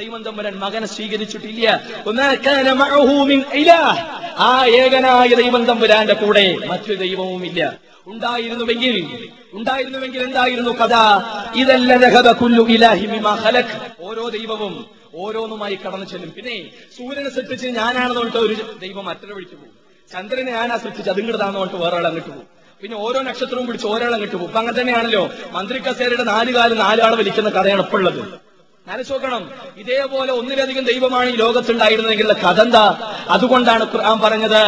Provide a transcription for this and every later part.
ദൈവം തമ്പുരാൻ മകനെ സ്വീകരിച്ചിട്ടില്ല. ആ ഏകനായ ദൈവം തമ്പുരാന്റെ കൂടെ മറ്റൊരു ദൈവവും ഇല്ല. ഉണ്ടായിരുന്നുവെങ്കിൽ എന്തായിരുന്നു കഥ? ഇതല്ല, ഓരോ ദൈവവും ഓരോന്നുമായി കടന്നു ചെല്ലും. പിന്നെ സൂര്യനെ സൃഷ്ടിച്ച് ഞാനാണെന്ന് പറഞ്ഞിട്ട് ഒരു ദൈവം മറ്റൊരു വിളിച്ചു പോകും. ചന്ദ്രനെ ഞാനാ സൃഷ്ടിച്ച് അതും കിടതാന്ന് പറഞ്ഞിട്ട് വേറെ ആൾ അങ്ങോട്ട് പോകും. പിന്നെ ഓരോ നക്ഷത്രവും പിടിച്ച് ഒരാളെ അങ്ങോട്ട് പോകും. അങ്ങനെ തന്നെയാണല്ലോ മന്ത്രി കസേരയുടെ നാലാളെ വിളിക്കുന്ന കഥയാണ് ഇപ്പോൾ ഉള്ളത്. നനച്ചോക്കണം. ഇതേപോലെ ഒന്നിലധികം ദൈവമാണ് ഈ ലോകത്തുണ്ടായിരുന്നെങ്കിൽ കഥ എന്താ? അതുകൊണ്ടാണ് ഖുർആൻ പറഞ്ഞത്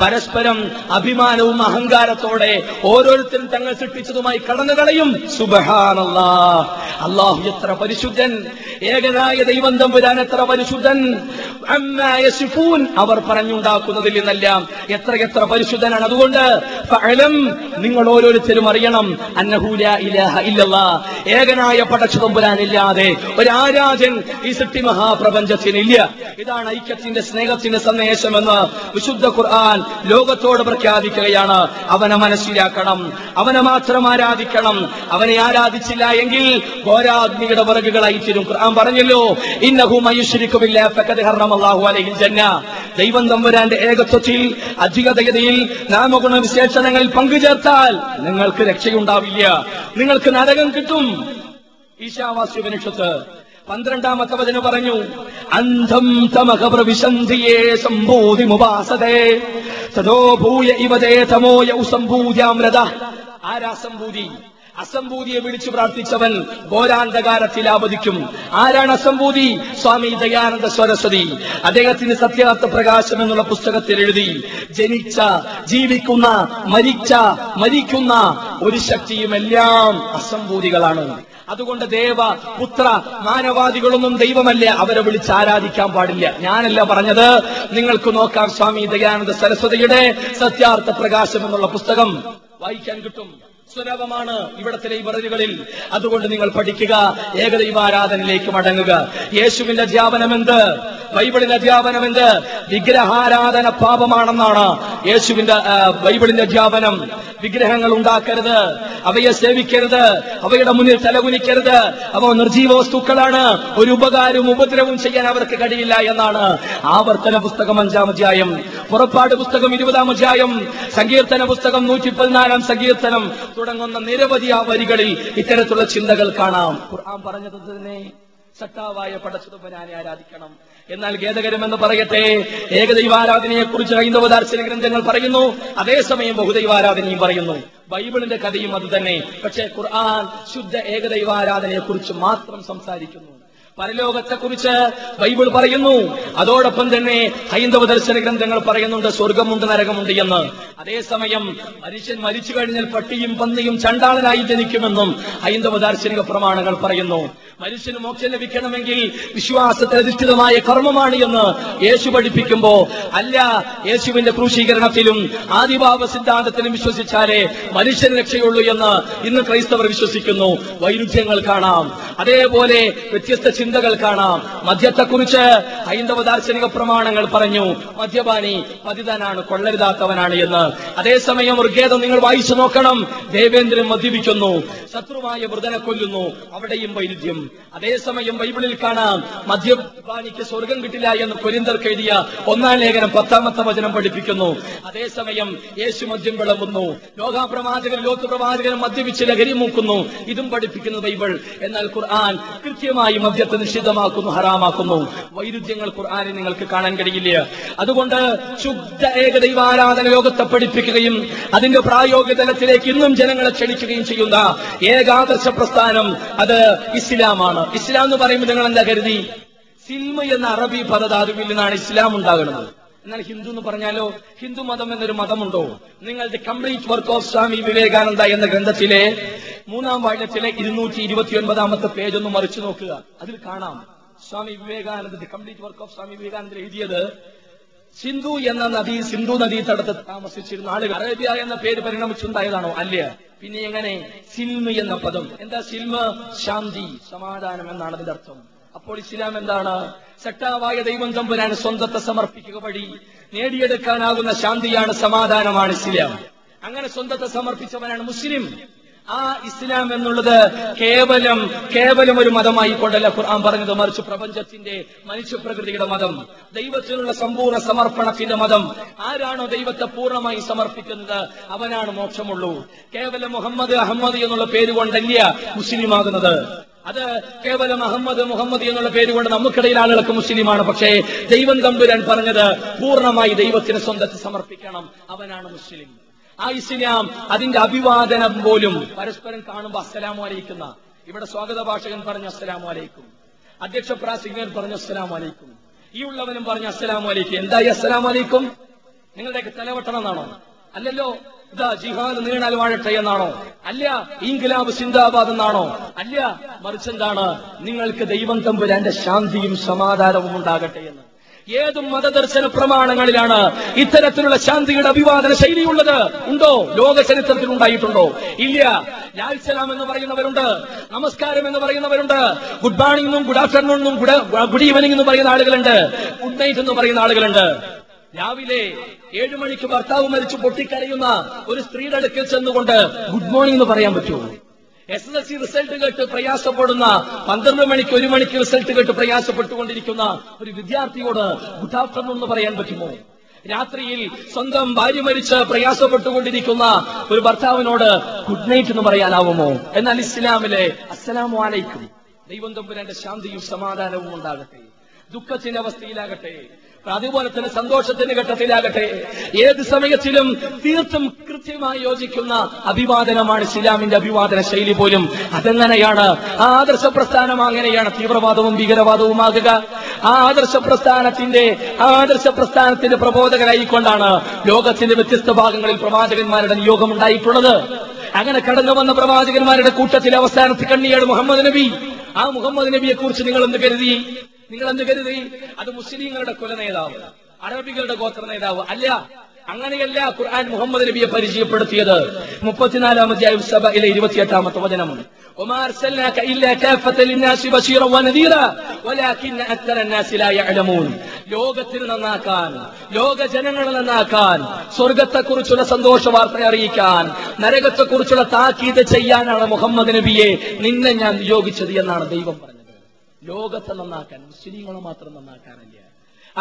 പരസ്പരം അഭിമാനവും അഹങ്കാരത്തോടെ ഓരോരുത്തരും തങ്ങൾ സൃഷ്ടിച്ചതുമായി കടന്നു കളയും. സുബ്ഹാനല്ലാഹ്, അല്ലാഹു എത്ര പരിശുദ്ധൻ! ഏകനായ ദൈവം തമ്പുരാൻ എത്ര പരിശുദ്ധൻ! അമ്മാ യസിഫൂൻ, അവർ പറഞ്ഞുണ്ടാക്കുന്നതിൽ നിന്നെല്ലാം എത്ര പരിശുദ്ധനാണ്. അതുകൊണ്ട് ഫഅലം, നിങ്ങൾ ഓരോരുത്തരും അറിയണം, അന്നഹു ലാ ഇലാഹ ഇല്ലല്ലാഹ്, ഏകനായ പടച്ചതമ്പുരാനില്ലാതെ ഒരാരാധ്യൻ ഈ സൃഷ്ടി മഹാപ്രപഞ്ചത്തിനില്ല. ഇതാണ് ഐക്യത്തിന്റെ സ്നേഹത്തിന്റെ സന്ദേശമെന്ന് വിശുദ്ധ ഖുർആൻ ലോകത്തോട് പ്രഖ്യാപിക്കുകയാണ്. അവനെ മനസ്സിലാക്കണം, അവനെ മാത്രം ആരാധിക്കണം. അവനെ ആരാധിച്ചില്ല എങ്കിൽ ഘോരാഗ്നിയുടെ വിറകുകളായി തീരും. ഖുർആൻ പറഞ്ഞല്ലോ, ഇന്നഹു മയ്യുശ്രിക്കു ബില്ലാഹി ഫഖദ് ഹറമ അല്ലാഹു അലൈഹിൽ ജന്ന. ദൈവം തമ്പുരാന്റെ ഏകത്വത്തിൽ അധികതയിൽ നാമഗുണ വിശേഷണങ്ങൾ പങ്കുചേർത്താൽ നിങ്ങൾക്ക് രക്ഷയുണ്ടാവില്ല, നിങ്ങൾക്ക് നരകം കിട്ടും. ഈശാവാസ്യ ഉപനിഷത്ത് 12ാമത്തെ വചനം പറഞ്ഞു, അന്ധം തമഹ പ്രവിശന്ധിയേ സംഭൂതി മുപാസതേ തദോ ഭൂയ ഇവതേ തമോ യൗ സംഭൂത്യാമൃത. ആരാ സംഭൂതി? അസംഭൂതിയെ വിളിച്ചു പ്രാർത്ഥിച്ചവൻ ഘോരാന്ധകാരത്തിൽ ആവധിക്കും. ആരാണ് അസംഭൂതി? സ്വാമി ദയാനന്ദ സരസ്വതി. അദ്ദേഹത്തിന് സത്യാർത്ഥ പ്രകാശം എന്നുള്ള പുസ്തകത്തിൽ എഴുതി, ജനിച്ച, ജീവിക്കുന്ന, മരിക്കുന്ന ഒരു ശക്തിയും എല്ലാം അസംഭൂതികളാണ്. അതുകൊണ്ട് ദേവ, പുത്ര, മാനവാദികളൊന്നും ദൈവമല്ലേ, അവരെ വിളിച്ച് ആരാധിക്കാൻ പാടില്ല. ഞാനല്ല പറഞ്ഞത്, നിങ്ങൾക്ക് നോക്കാം സ്വാമി ദയാനന്ദ സരസ്വതിയുടെ സത്യാർത്ഥ പ്രകാശം എന്നുള്ള പുസ്തകം വായിക്കാൻ കിട്ടും. സുലഭമാണ് ഇവിടത്തെ ലൈബ്രറികളിൽ. അതുകൊണ്ട് നിങ്ങൾ പഠിക്കുക, ഏകദൈവാരാധനയിലേക്ക് മടങ്ങുക. യേശുവിന്റെ അധ്യാപനമെന്ത്? ബൈബിളിന്റെ അധ്യാപനമെന്ത്? വിഗ്രഹാരാധന പാപമാണെന്നാണ് യേശുവിന്റെ ബൈബിളിന്റെ അധ്യാപനം. വിഗ്രഹങ്ങൾ ഉണ്ടാക്കരുത്, അവയെ സേവിക്കരുത്, അവയുടെ മുന്നിൽ തലകുനിക്കരുത്, അവ നിർജീവ വസ്തുക്കളാണ്, ഒരു ഉപകാരവും ഉപദ്രവവും ചെയ്യാൻ അവർക്ക് കഴിയില്ല എന്നാണ് ആവർത്തന പുസ്തകം 5-ാം അധ്യായം, പുറപ്പാട് പുസ്തകം 20-ാം അധ്യായം, സങ്കീർത്തന പുസ്തകം 114-ാം സങ്കീർത്തനം തുടങ്ങുന്ന നിരവധി ആ വരികളിൽ ഇത്തരത്തിലുള്ള ചിന്തകൾ കാണാം. ഖുർആൻ പറഞ്ഞത് തന്നെ, സത്താവായ പടച്ചതമ്പുരാനെ ആരാധിക്കണം. എന്നാൽ ഖേദകരമെന്ന് പറയട്ടെ, ഏകദൈവാരാധനയെക്കുറിച്ച് ഹൈന്ദവ ദാർശനിക ഗ്രന്ഥങ്ങൾ പറയുന്നു, അതേസമയം ബഹുദൈവാരാധനയും പറയുന്നു. ബൈബിളിന്റെ കഥയും അത് തന്നെ. പക്ഷേ ഖുർആൻ ശുദ്ധ ഏകദൈവാരാധനയെക്കുറിച്ച് മാത്രം സംസാരിക്കുന്നു. പരലോകത്തെക്കുറിച്ച് ബൈബിൾ പറയുന്നു, അതോടൊപ്പം തന്നെ ഹൈന്ദവ ദർശന ഗ്രന്ഥങ്ങൾ പറയുന്നുണ്ട് സ്വർഗമുണ്ട്, നരകമുണ്ട് എന്ന്. അതേസമയം മനുഷ്യൻ മരിച്ചു കഴിഞ്ഞാൽ പട്ടിയും പന്നിയും ചണ്ടാളനായി ജനിക്കുമെന്നും ഹൈന്ദവ ദാർശനിക പ്രമാണങ്ങൾ പറയുന്നു. മനുഷ്യന് മോക്ഷം ലഭിക്കണമെങ്കിൽ വിശ്വാസത്തിൽ അധിഷ്ഠിതമായ കർമ്മമാണ് എന്ന് യേശു പഠിപ്പിക്കുമ്പോ, അല്ല, യേശുവിന്റെ ക്രൂശീകരണത്തിലും ആദിഭാവ സിദ്ധാന്തത്തിലും വിശ്വസിച്ചാലേ മനുഷ്യന് രക്ഷയുള്ളൂ എന്ന് ഇന്ന് ക്രൈസ്തവർ വിശ്വസിക്കുന്നു. വൈരുദ്ധ്യങ്ങൾ കാണാം, അതേപോലെ വ്യത്യസ്ത ചിന്തകൾ കാണാം. മദ്യത്തെക്കുറിച്ച് ഹൈന്ദവ ദാർശനിക പ്രമാണങ്ങൾ പറഞ്ഞു, മദ്യപാനി പതിതനാണ്, കൊള്ളരുതാത്തവനാണ് എന്ന്. അതേസമയം ഋഗ്വേദം നിങ്ങൾ വായിച്ചു നോക്കണം, ദേവേന്ദ്രൻ മദ്യപിക്കുന്നു, ശത്രുവായ വൃതനെ കൊല്ലുന്നു, അവിടെയും വൈരുദ്ധ്യം. അതേസമയം ബൈബിളിൽ കാണാം, മദ്യപാനിക്ക് സ്വർഗം കിട്ടില്ല എന്ന് കൊരിന്തർക്ക് എഴുതിയ 1-ാം ലേഖനം 10-ാമത്തെ വചനം പഠിപ്പിക്കുന്നു. അതേസമയം യേശു മദ്യം വിളമ്പുന്നു, ലോകാപ്രവാചകൻ ലോത്ത് പ്രവാചകൻ മദ്യപിച്ച് ലഹരി മൂക്കുന്നു, ഇതും പഠിപ്പിക്കുന്നു ബൈബിൾ. എന്നാൽ ഖുർആൻ കൃത്യമായി മദ്യത്തെ നിഷിദ്ധമാക്കുന്നു, ഹറാമാക്കുന്നു. വൈരുദ്ധ്യങ്ങൾ ഖുർആനിൽ നിങ്ങൾക്ക് കാണാൻ കഴിയില്ല. അതുകൊണ്ട് ശുദ്ധ ഏകദൈവാരാധന ലോകത്തെ പഠിപ്പിക്കുകയും അതിന്റെ പ്രായോഗിക തലത്തിലേക്ക് ഇന്നും ജനങ്ങളെ ക്ഷണിക്കുകയും ചെയ്യുന്ന ഏകാദർശ പ്രസ്ഥാനം, അത് ഇസ്ലാമാണ്. ഇസ്ലാം എന്ന് പറയുമ്പോൾ നിങ്ങൾ എന്താ കരുതി? സിൽമ എന്ന അറബി പദധാതുവിൽ നിന്നാണ് ഇസ്ലാം ഉണ്ടാകുന്നത്. എന്നാൽ ഹിന്ദു എന്ന് പറഞ്ഞാലോ, ഹിന്ദു മതം എന്നൊരു മതമുണ്ടോ? നിങ്ങൾ the complete work of Swami Vivekananda എന്ന ഗ്രന്ഥത്തിലെ 3-ാം വാല്യത്തിലെ 229-ാമത്തെ പേജ് ഒന്ന് മറിച്ചു നോക്കുക. അതിൽ കാണാം Swami Vivekananda, the complete work of Swami Vivekananda എഴുതിയത്, സിന്ധു എന്ന നദി, സിന്ധു നദീ തടത്ത് താമസിച്ചിരുന്ന ആളുകൾ അറേബ്യ എന്ന പേര് പരിണമിച്ചുണ്ടായതാണോ? അല്ല. പിന്നെ എങ്ങനെ സിൽമ എന്ന പദം? എന്താ സിൽമ? ശാന്തി, സമാധാനം എന്നാണ് അതിന്റെ അർത്ഥം. അപ്പോൾ ഇസ്ലാം എന്താണ്? സത്താവായ ദൈവം തമ്പുരാൻ സ്വന്തത്തെ സമർപ്പിക്കുക വഴി നേടിയെടുക്കാനാകുന്ന ശാന്തിയാണ്, സമാധാനമാണ് ഇസ്ലാം. അങ്ങനെ സ്വന്തത്തെ സമർപ്പിച്ചവനാണ് മുസ്ലിം. ആ ഇസ്ലാം എന്നുള്ളത് കേവലം ഒരു മതമായി കൊണ്ടല്ല ഖുർആൻ പറഞ്ഞത്, മറിച്ച് പ്രപഞ്ചത്തിന്റെ മനുഷ്യപ്രകൃതിയുടെ മതം, ദൈവത്തിനുള്ള സമ്പൂർണ്ണ സമർപ്പണത്തിന്റെ മതം. ആരാണോ ദൈവത്തെ പൂർണ്ണമായി സമർപ്പിക്കുന്നത് അവനാണ് മോക്ഷമുള്ളൂ. കേവലം മുഹമ്മദ് അഹമ്മദ് എന്നുള്ള പേരുകൊണ്ടല്ല മുസ്ലിമാകുന്നത്. അത് കേവലം മുഹമ്മദ് എന്നുള്ള പേരുകൊണ്ട് നമുക്കിടയിൽ ആളുകൾക്ക് മുസ്ലിമാണ്. പക്ഷേ ദൈവം തമ്പുരാൻ പറഞ്ഞത് പൂർണ്ണമായി ദൈവത്തിന് സ്വന്തത്തെ സമർപ്പിക്കണം, അവനാണ് മുസ്ലിം. ആ ഇസ്ലാം അതിന്റെ അഭിവാദനം പോലും പരസ്പരം കാണുമ്പോൾ അസ്സലാമു അലൈക്കും, ഇവിടെ സ്വാഗത ഭാഷകൻ പറഞ്ഞു അസ്സലാമു അലൈക്കും, അധ്യക്ഷ പ്രാസികൻ പറഞ്ഞു അസ്സലാമു അലൈക്കും, ഈ ഉള്ളവനും പറഞ്ഞു അസ്സലാമു അലൈക്കും. എന്തായി അസ്സലാമു അലൈക്കും? നിങ്ങളുടെയൊക്കെ തലവെട്ടണം എന്നാണോ? അല്ലല്ലോ. ഇതാ ജിഹാദ് നീണാൽ വാഴട്ടെ എന്നാണോ? അല്ല. ഇൻഖിലാബ് സിന്ദാബാദ് എന്നാണോ? അല്ല. മറിച്ചെന്താണ്? നിങ്ങൾക്ക് ദൈവം തമ്പുരാന്റെ ശാന്തിയും സമാധാനവും ഉണ്ടാകട്ടെ എന്ന്. ഏതും മതദർശന പ്രമാണങ്ങളിലാണ് ഇത്തരത്തിലുള്ള ശാന്തിയുടെ അഭിവാദന ശൈലിയുള്ളത്? ഉണ്ടോ? ലോക ചരിത്രത്തിൽ ഉണ്ടായിട്ടുണ്ടോ? ഇല്ല. ലാൽ സലാം എന്ന് പറയുന്നവരുണ്ട്, നമസ്കാരം എന്ന് പറയുന്നവരുണ്ട്, ഗുഡ് മോർണിംഗ് എന്നും ഗുഡ് ആഫ്റ്റർനൂൺ എന്നും ഗുഡ് ഈവനിംഗ് എന്ന് പറയുന്ന ആളുകളുണ്ട്, ഗുഡ് നൈറ്റ് എന്ന് പറയുന്ന ആളുകളുണ്ട്. രാവിലെ 7 മണിക്ക് ഭർത്താവ് മരിച്ചു പൊട്ടിക്കരയുന്ന ഒരു സ്ത്രീയുടെ അടുക്കൽ ചെന്നുകൊണ്ട് ഗുഡ് മോർണിംഗ് എന്ന് പറയാൻ പറ്റുമോ? SSLC റിസൾട്ട് കേട്ട് പ്രയാസപ്പെടുന്ന, 12 മണിക്ക് 1 മണിക്ക് റിസൾട്ട് കേട്ട് പ്രയാസപ്പെട്ടുകൊണ്ടിരിക്കുന്ന ഒരു വിദ്യാർത്ഥിയോട് ഗുഡ് ആഫ്റ്റർനൂൺ എന്ന് പറയാൻ പറ്റുമോ? രാത്രിയിൽ സ്വന്തം ഭാര്യ മരിച്ച് പ്രയാസപ്പെട്ടുകൊണ്ടിരിക്കുന്ന ഒരു ഭർത്താവിനോട് ഗുഡ് നൈറ്റ് എന്ന് പറയാനാവുമോ? എന്നാൽ ഇസ്ലാമിലെ അസ്സലാമു അലൈക്കും, ദൈവം തമ്പുരാന്റെ ശാന്തിയും സമാധാനവും ഉണ്ടാകട്ടെ, ദുഃഖത്തിന്റെ അവസ്ഥയിലാകട്ടെ, അതുപോലെ തന്നെ സന്തോഷത്തിന്റെ ഘട്ടത്തിലാകട്ടെ, ഏത് സമയത്തിലും തീർത്തും കൃത്യമായി യോജിക്കുന്ന അഭിവാദനമാണ് ഇസ്ലാമിന്റെ അഭിവാദന ശൈലി പോലും. അതെങ്ങനെയാണ്? ആ ആദർശ പ്രസ്ഥാനം അങ്ങനെയാണ് തീവ്രവാദവും ഭീകരവാദവുമാകുക. ആ ആദർശ പ്രസ്ഥാനത്തിന്റെ പ്രബോധകരായിക്കൊണ്ടാണ് ലോകത്തിന്റെ വ്യത്യസ്ത ഭാഗങ്ങളിൽ പ്രവാചകന്മാരുടെ നിയോഗം ഉണ്ടായിട്ടുള്ളത്. അങ്ങനെ കടന്നു വന്ന പ്രവാചകന്മാരുടെ കൂട്ടത്തിൽ അവസാനത്തെ കണ്ണിയാണ് മുഹമ്മദ് നബി. ആ മുഹമ്മദ് നബിയെ കുറിച്ച് നിങ്ങൾ എന്ത് കരുതി? അത് മുസ്ലിങ്ങളുടെ കുല നേതാവ്, അറബികളുടെ ഗോത്ര നേതാവ്? അല്ല, അങ്ങനെയല്ല ഖുർആൻ മുഹമ്മദ് നബിയെ പരിചയപ്പെടുത്തിയത്. 34-ാം അധ്യായം സബയിലെ 28-ാമത്തെ വചനം, വമാ അർസൽനാക ഇല്ലാ കാഫത ലിന്നാസി ബശീറൻ വനദീറ വലാകിന്ന അക്തറന്നാസി ലാ യഅലമൂൻ. ലോകത്തിന് നന്നാക്കാൻ, ലോക ജനങ്ങളെ നന്നാക്കാൻ, സ്വർഗത്തെക്കുറിച്ചുള്ള സന്തോഷ വാർത്ത അറിയിക്കാൻ, നരകത്തെക്കുറിച്ചുള്ള താക്കീത് ചെയ്യാനാണ് മുഹമ്മദ് നബിയെ നിന്നെ ഞാൻ നിയോഗിച്ചത് എന്നാണ് ദൈവം പറഞ്ഞത്. ലോകത്തെ നന്നാക്കാൻ, മുസ്ലിങ്ങളെ മാത്രം നന്നാക്കാനല്ല.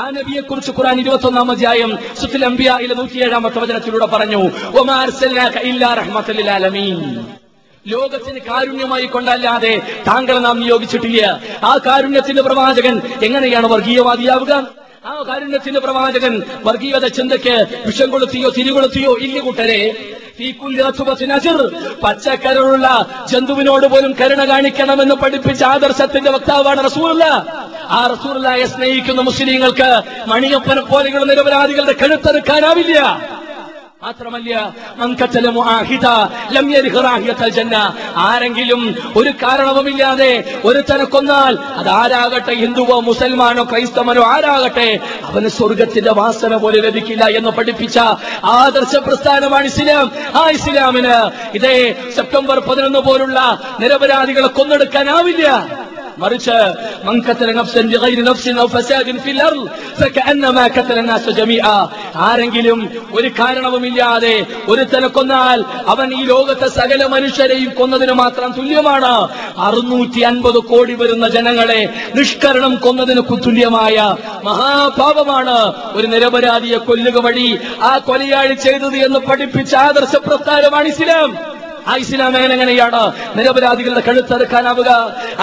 ആ നബിയെ കുറിച്ച് ഖുർആൻ 21-ാം അധ്യായം സൂറത്തുൽ അംബിയായിലെ 107-ാമത്തെ വചനത്തിലൂടെ പറഞ്ഞു, വമാ അർസൽനാക ഇല്ലാ റഹ്മത്തൽ ലിൽ ആലമീൻ. ലോകത്തിന് കാരുണ്യമായി കൊണ്ടല്ലാതെ താങ്കളെ നാം നിയോഗിച്ചിട്ടില്ല. ആ കാരുണ്യത്തിന്റെ പ്രവാചകൻ എങ്ങനെയാണ് വർഗീയവാദിയാവുക? ആ കാരുണ്യത്തിന്റെ പ്രവാചകൻ വർഗീയത ചിന്തയ്ക്ക് വിഷം കൊളുത്തിയോ തിരികൊളുത്തിയോ? ഇല്ല കൂട്ടരെ. പച്ചക്കരുള്ള ജന്തുവിനോട് പോലും കരുണ കാണിക്കണമെന്ന് പഠിപ്പിച്ച ആദർശത്തിന്റെ വക്താവാണ് റസൂലുള്ളാഹ്. ആ റസൂലുള്ളാഹിയെ സ്നേഹിക്കുന്ന മുസ്ലിങ്ങൾക്ക് മണിയപ്പനെ പോലെയുള്ള നിരപരാധികളുടെ കഴുത്തെടുക്കാനാവില്ല. മാത്രമല്ല, ആരെങ്കിലും ഒരു കാരണവുമില്ലാതെ ഒരുത്തനെ കൊന്നാൽ, അതാരാകട്ടെ, ഹിന്ദുവോ മുസൽമാനോ ക്രൈസ്തവനോ ആരാകട്ടെ, അവന് സ്വർഗത്തിന്റെ വാസന പോലെ ലഭിക്കില്ല എന്ന് പഠിപ്പിച്ച ആദർശ പ്രസ്ഥാനമാണ് ഇസ്ലാം. ആ ഇസ്ലാമിന് ഇതേ സെപ്റ്റംബർ 11 പോലുള്ള നിരപരാധികളെ കൊന്നെടുക്കാനാവില്ല. മറിച്ച് ആരെങ്കിലും ഒരു കാരണവുമില്ലാതെ ഒരുത്തനെ കൊന്നാൽ അവൻ ഈ ലോകത്തെ സകല മനുഷ്യരെയും കൊന്നതിന് മാത്രം തുല്യമാണ്. 650 കോടി വരുന്ന ജനങ്ങളെ നിഷ്കരണം കൊന്നതിന് തുല്യമായ മഹാപാപമാണ് ഒരു നിരപരാധിയെ കൊല്ലുക വഴി ആ കൊലയാളി ചെയ്തത് എന്ന് പഠിപ്പിച്ച ആദർശ പ്രസ്ഥാനമാണ് ഇസ്ലാം. ആ ഇസ്ലാം എങ്ങനെയാണ് നിരപരാധികളുടെ കഴുത്തറുക്കാനാവുക?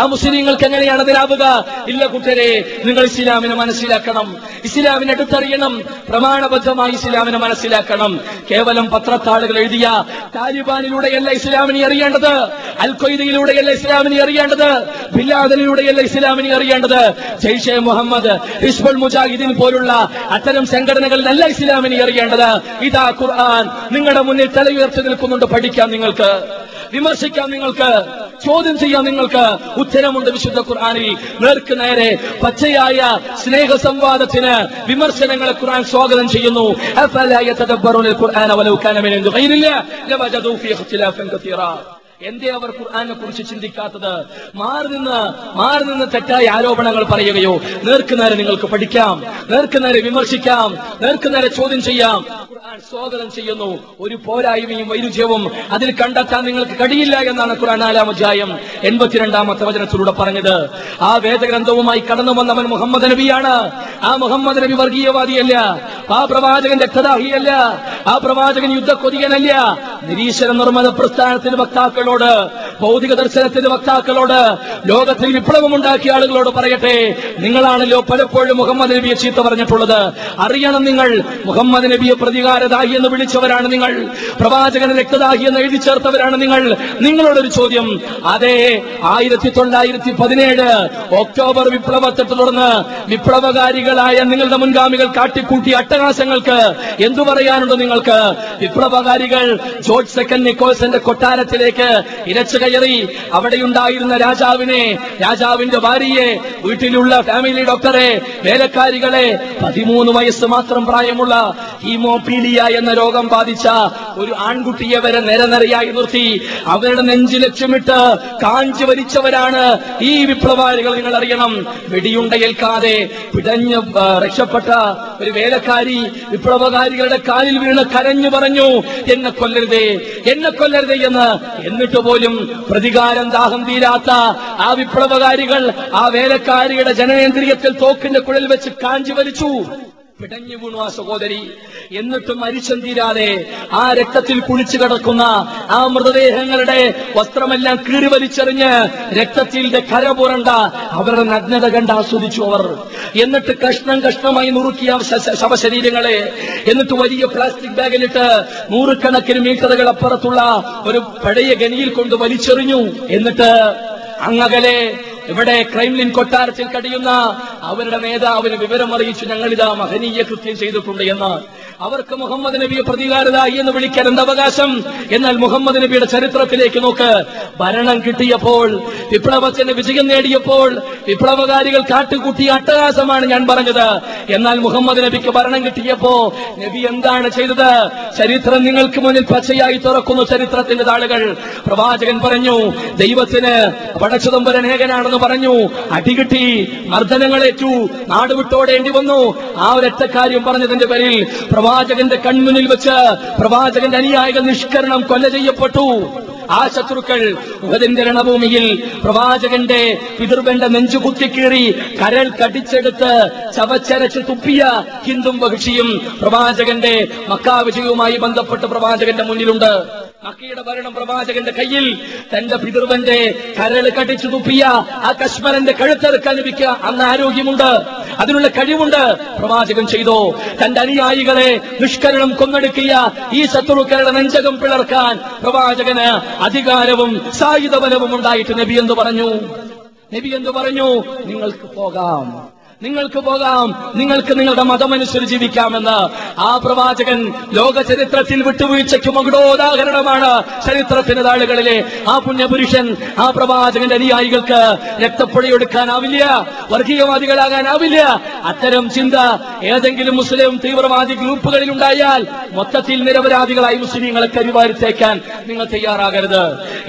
ആ മുസ്ലിങ്ങൾക്ക് എങ്ങനെയാണ് അതിനാവുക? ഇല്ല കൂട്ടരെ, നിങ്ങൾ ഇസ്ലാമിനെ മനസ്സിലാക്കണം, ഇസ്ലാമിനെ എടുത്തറിയണം, പ്രമാണബദ്ധമായി ഇസ്ലാമിനെ മനസ്സിലാക്കണം. കേവലം പത്രത്താളുകൾ എഴുതിയ താലിബാനിലൂടെയല്ല ഇസ്ലാമിനെ അറിയേണ്ടത്, അൽ ഖ്വയ്ദയിലൂടെയല്ല ഇസ്ലാമിനെ അറിയേണ്ടത്, ബില്ലാദനിലൂടെയല്ല ഇസ്ലാമിനെ അറിയേണ്ടത്, ജയ്ഷെ മുഹമ്മദ്, ഹിസ്ബുൾ മുജാഹിദീൻ പോലുള്ള അത്തരം സംഘടനകളിലല്ല ഇസ്ലാമിനെ അറിയേണ്ടത്. ഇതാ ഖുർആൻ നിങ്ങളുടെ മുന്നിൽ തലയുയർത്തി നിൽക്കുന്നുണ്ട്. പഠിക്കാം നിങ്ങൾക്ക്, വിമർശിക്കാം നിങ്ങൾക്ക്, ചോദ്യം ചെയ്യാം നിങ്ങൾക്ക്. ഉത്തരമുണ്ട് വിശുദ്ധ ഖുർആനിൽ. നേർക്ക് നേരെ പച്ചയായ സ്നേഹ സംവാദത്തിന് വിമർശനങ്ങളെ ഖുർആൻ സ്വാഗതം ചെയ്യുന്നു. എന്തേ അവർ ഖുർആനെ കുറിച്ച് ചിന്തിക്കാത്തത്? മാറി നിന്ന് തെറ്റായ ആരോപണങ്ങൾ പറയുകയോ, നേർക്കുനേരെ നിങ്ങൾക്ക് പഠിക്കാം, നേർക്കുനേരെ വിമർശിക്കാം, നേർക്കുനേരെ ചോദ്യം ചെയ്യാം. ഖുർആൻ സ്വാഗതം ചെയ്യുന്നു. ഒരു പോരായ്മയും വൈരുദ്ധ്യവും അതിൽ കണ്ടെത്താൻ നിങ്ങൾക്ക് കഴിയില്ല എന്നാണ് ഖുർആൻ 4-ാം അധ്യായം 82-ാമത്തെ വചനത്തിലൂടെ പറഞ്ഞത്. ആ വേദഗ്രന്ഥവുമായി കടന്നു വന്നവൻ മുഹമ്മദ് നബിയാണ്. ആ മുഹമ്മദ് നബി വർഗീയവാദിയല്ല, ആ പ്രവാചകൻ രക്തദാഹിയല്ല, ആ പ്രവാചകൻ യുദ്ധക്കൊതിയനല്ല. നിരീശ്വര നിർമ്മത പ്രസ്ഥാനത്തിന്റെ വക്താക്കളോട്, ഭൗതിക ദർശനത്തിന്റെ വക്താക്കളോട്, ലോകത്തിൽ വിപ്ലവമുണ്ടാക്കിയ ആളുകളോട് പറയട്ടെ, നിങ്ങളാണല്ലോ പലപ്പോഴും മുഹമ്മദ് നബിയെ ചീത്ത പറഞ്ഞിട്ടുള്ളത്. അറിയണം, നിങ്ങൾ മുഹമ്മദ് നബിയെ പ്രതികാരദാഹി എന്ന് വിളിച്ചവരാണ് നിങ്ങൾ, പ്രവാചകനെ രക്തദാഹി എന്ന് എഴുതി ചേർത്തവരാണ് നിങ്ങൾ. നിങ്ങളോടൊരു ചോദ്യം. അതേ 1917 ഒക്ടോബർ വിപ്ലവത്തെ തുടർന്ന് വിപ്ലവകാരികളായ നിങ്ങളുടെ മുൻഗാമികൾ കാട്ടിക്കൂട്ടിയ അട്ടഹാസങ്ങൾക്ക് എന്തു പറയാനുണ്ട്? നിങ്ങൾക്ക് വിപ്ലവകാരികൾ ജോർജ് സെക്കൻഡ് നിക്കോൾസന്റെ കൊട്ടാരത്തിലേക്ക് ഇരച്ചു കയറി, അവിടെയുണ്ടായിരുന്ന രാജാവിനെ, രാജാവിന്റെ ഭാര്യയെ, വീട്ടിലുള്ള ഫാമിലി ഡോക്ടറെ, വേലക്കാരികളെ, 13 വയസ്സ് മാത്രം പ്രായമുള്ള ഹീമോപീലിയ എന്ന രോഗം ബാധിച്ച ഒരു ആൺകുട്ടിയെ വരെ നിരനിരയായി നിർത്തി അവരുടെ നെഞ്ചു ലക്ഷ്യമിട്ട് കാഞ്ചി വലിച്ചവരാണ് ഈ വിപ്ലവകാരികൾ. നിങ്ങൾ അറിയണം, വെടിയുണ്ടയേൽക്കാതെ പിടഞ്ഞ് രക്ഷപ്പെട്ട ഒരു വേലക്കാരി വിപ്ലവകാരികളുടെ കാലിൽ വീണ് കരഞ്ഞു പറഞ്ഞു, എന്നെ കൊല്ലരുതേ, എന്നെ കൊല്ലരുതേ എന്ന്. എന്നിട്ട് പോലും പ്രതികാരം ദാഹം തീരാത്ത ആ വിപ്ലവകാരികൾ ആ വേലക്കാരിയുടെ ജനനേന്ദ്രിയത്തിൽ തോക്കിന്റെ കുഴൽ വെച്ച് കാഞ്ചി വലിച്ചു, പിടഞ്ഞു വീണു ആ സഹോദരി. എന്നിട്ടും മരിച്ചം തീരാതെ ആ രക്തത്തിൽ കുളിച്ചു കിടക്കുന്ന ആ മൃതദേഹങ്ങളുടെ വസ്ത്രമെല്ലാം കീറി വലിച്ചെറിഞ്ഞ് രക്തത്തിന്റെ കര പുരണ്ട അവരുടെ നഗ്നത കണ്ട് ആസ്വദിച്ചു അവർ. എന്നിട്ട് കഷ്ണം കഷ്ണമായി നുറുക്കിയ ശവശരീരങ്ങളെ എന്നിട്ട് വലിയ പ്ലാസ്റ്റിക് ബാഗിലിട്ട് 100 കണക്കിന് മീറ്ററുകൾ അപ്പുറത്തുള്ള ഒരു പഴയ ഖനിയിൽ കൊണ്ട് വലിച്ചെറിഞ്ഞു. എന്നിട്ട് അങ്ങകലെ ഇവിടെ ക്രൈംലിൻ കൊട്ടാരത്തിൽ കഴിയുന്ന അവരുടെ നേതാവിന് വിവരമറിയിച്ചു, ഞങ്ങളിതാ മഹനീയ കൃത്യം ചെയ്തിട്ടുണ്ട് എന്ന്. അവർക്ക് മുഹമ്മദ് നബിയെ പ്രതികാരദാഹി എന്ന് വിളിക്കാൻ എന്തവകാശം? എന്നാൽ മുഹമ്മദ് നബിയുടെ ചരിത്രത്തിലേക്ക് നോക്ക്. ഭരണം കിട്ടിയപ്പോൾ, വിപ്ലവത്തിന് വിജയം നേടിയപ്പോൾ വിപ്ലവകാരികൾ കാട്ടുകൂട്ടിയ അട്ടഹാസമാണ് ഞാൻ പറഞ്ഞത്. എന്നാൽ മുഹമ്മദ് നബിക്ക് ഭരണം കിട്ടിയപ്പോ നബി എന്താണ് ചെയ്തത്? ചരിത്രം നിങ്ങൾക്ക് മുന്നിൽ പച്ചയായി തുറക്കുന്നു, ചരിത്രത്തിന്റെ താളുകൾ. പ്രവാചകൻ പറഞ്ഞു, ദൈവത്തിന് പടച്ചതമ്പരൻ ഏകനാണ് പറഞ്ഞു, അടികിട്ടി, മർദ്ദനങ്ങളേറ്റു, നാട് വിട്ടോടേണ്ടി വന്നു. ആ ഒരൊറ്റ കാര്യം പറഞ്ഞതിന്റെ പേരിൽ പ്രവാചകന്റെ കൺമുന്നിൽ വെച്ച് പ്രവാചകന്റെ അനുയായികൾ നിഷ്കരണം കൊല ചെയ്യപ്പെട്ടു. ആ ശത്രുക്കൾ ഉഹദിന്റെ രണഭൂമിയിൽ പ്രവാചകന്റെ പിതൃബന്റെ നെഞ്ചു കുത്തിക്കീറി കരൾ കടിച്ചെടുത്ത് ചവച്ചരച്ച് തുപ്പിയ ഹിന്ദും വഹിഷിയും പ്രവാചകന്റെ മക്കാ വിജയവുമായി ബന്ധപ്പെട്ട് പ്രവാചകന്റെ മുന്നിലുണ്ട്. മക്കയുടെ ഭരണം പ്രവാചകന്റെ കയ്യിൽ. തന്റെ പിതൃബന്റെ കരൾ കടിച്ചു തുപ്പിയ ആ കശ്മലന്റെ കഴുത്തെടുക്കാൻ ലഭിക്കുക അന്ന് ആരോഗ്യമുണ്ട്, അതിനുള്ള കഴിവുണ്ട്. പ്രവാചകൻ ചെയ്തോ, തന്റെ അനുയായികളെ നിഷ്കരണം കൊന്നെടുക്കിയ ഈ ശത്രുക്കളുടെ നെഞ്ചകം പിളർക്കാൻ പ്രവാചകന് അധികാരവും സായുധ ബലവും ഉണ്ടായിട്ട് നബി എന്തു പറഞ്ഞു? നിങ്ങൾക്ക് പോകാം, നിങ്ങൾക്ക് നിങ്ങളുടെ മതമനുസരിച്ച് ജീവിക്കാമെന്ന്. ആ പ്രവാചകൻ ലോക ചരിത്രത്തിൽ വിട്ടുവീഴ്ചയ്ക്ക് മകുടോദാഹരണമാണ്. ചരിത്രത്തിന്റെ താളുകളിലെ ആ പുണ്യപുരുഷൻ, ആ പ്രവാചകന്റെ അനുയായികൾക്ക് രക്തപ്പുഴയൊടുക്കാനാവില്ല, വർഗീയവാദികളാകാനാവില്ല. അത്തരം ചിന്ത ഏതെങ്കിലും മുസ്ലിം തീവ്രവാദി ഗ്രൂപ്പുകളിൽ ഉണ്ടായാൽ മൊത്തത്തിൽ നിരപരാധികളായി മുസ്ലിങ്ങളെ കരിവാരിത്തേക്കാൻ നിങ്ങൾ തയ്യാറാകരുത്.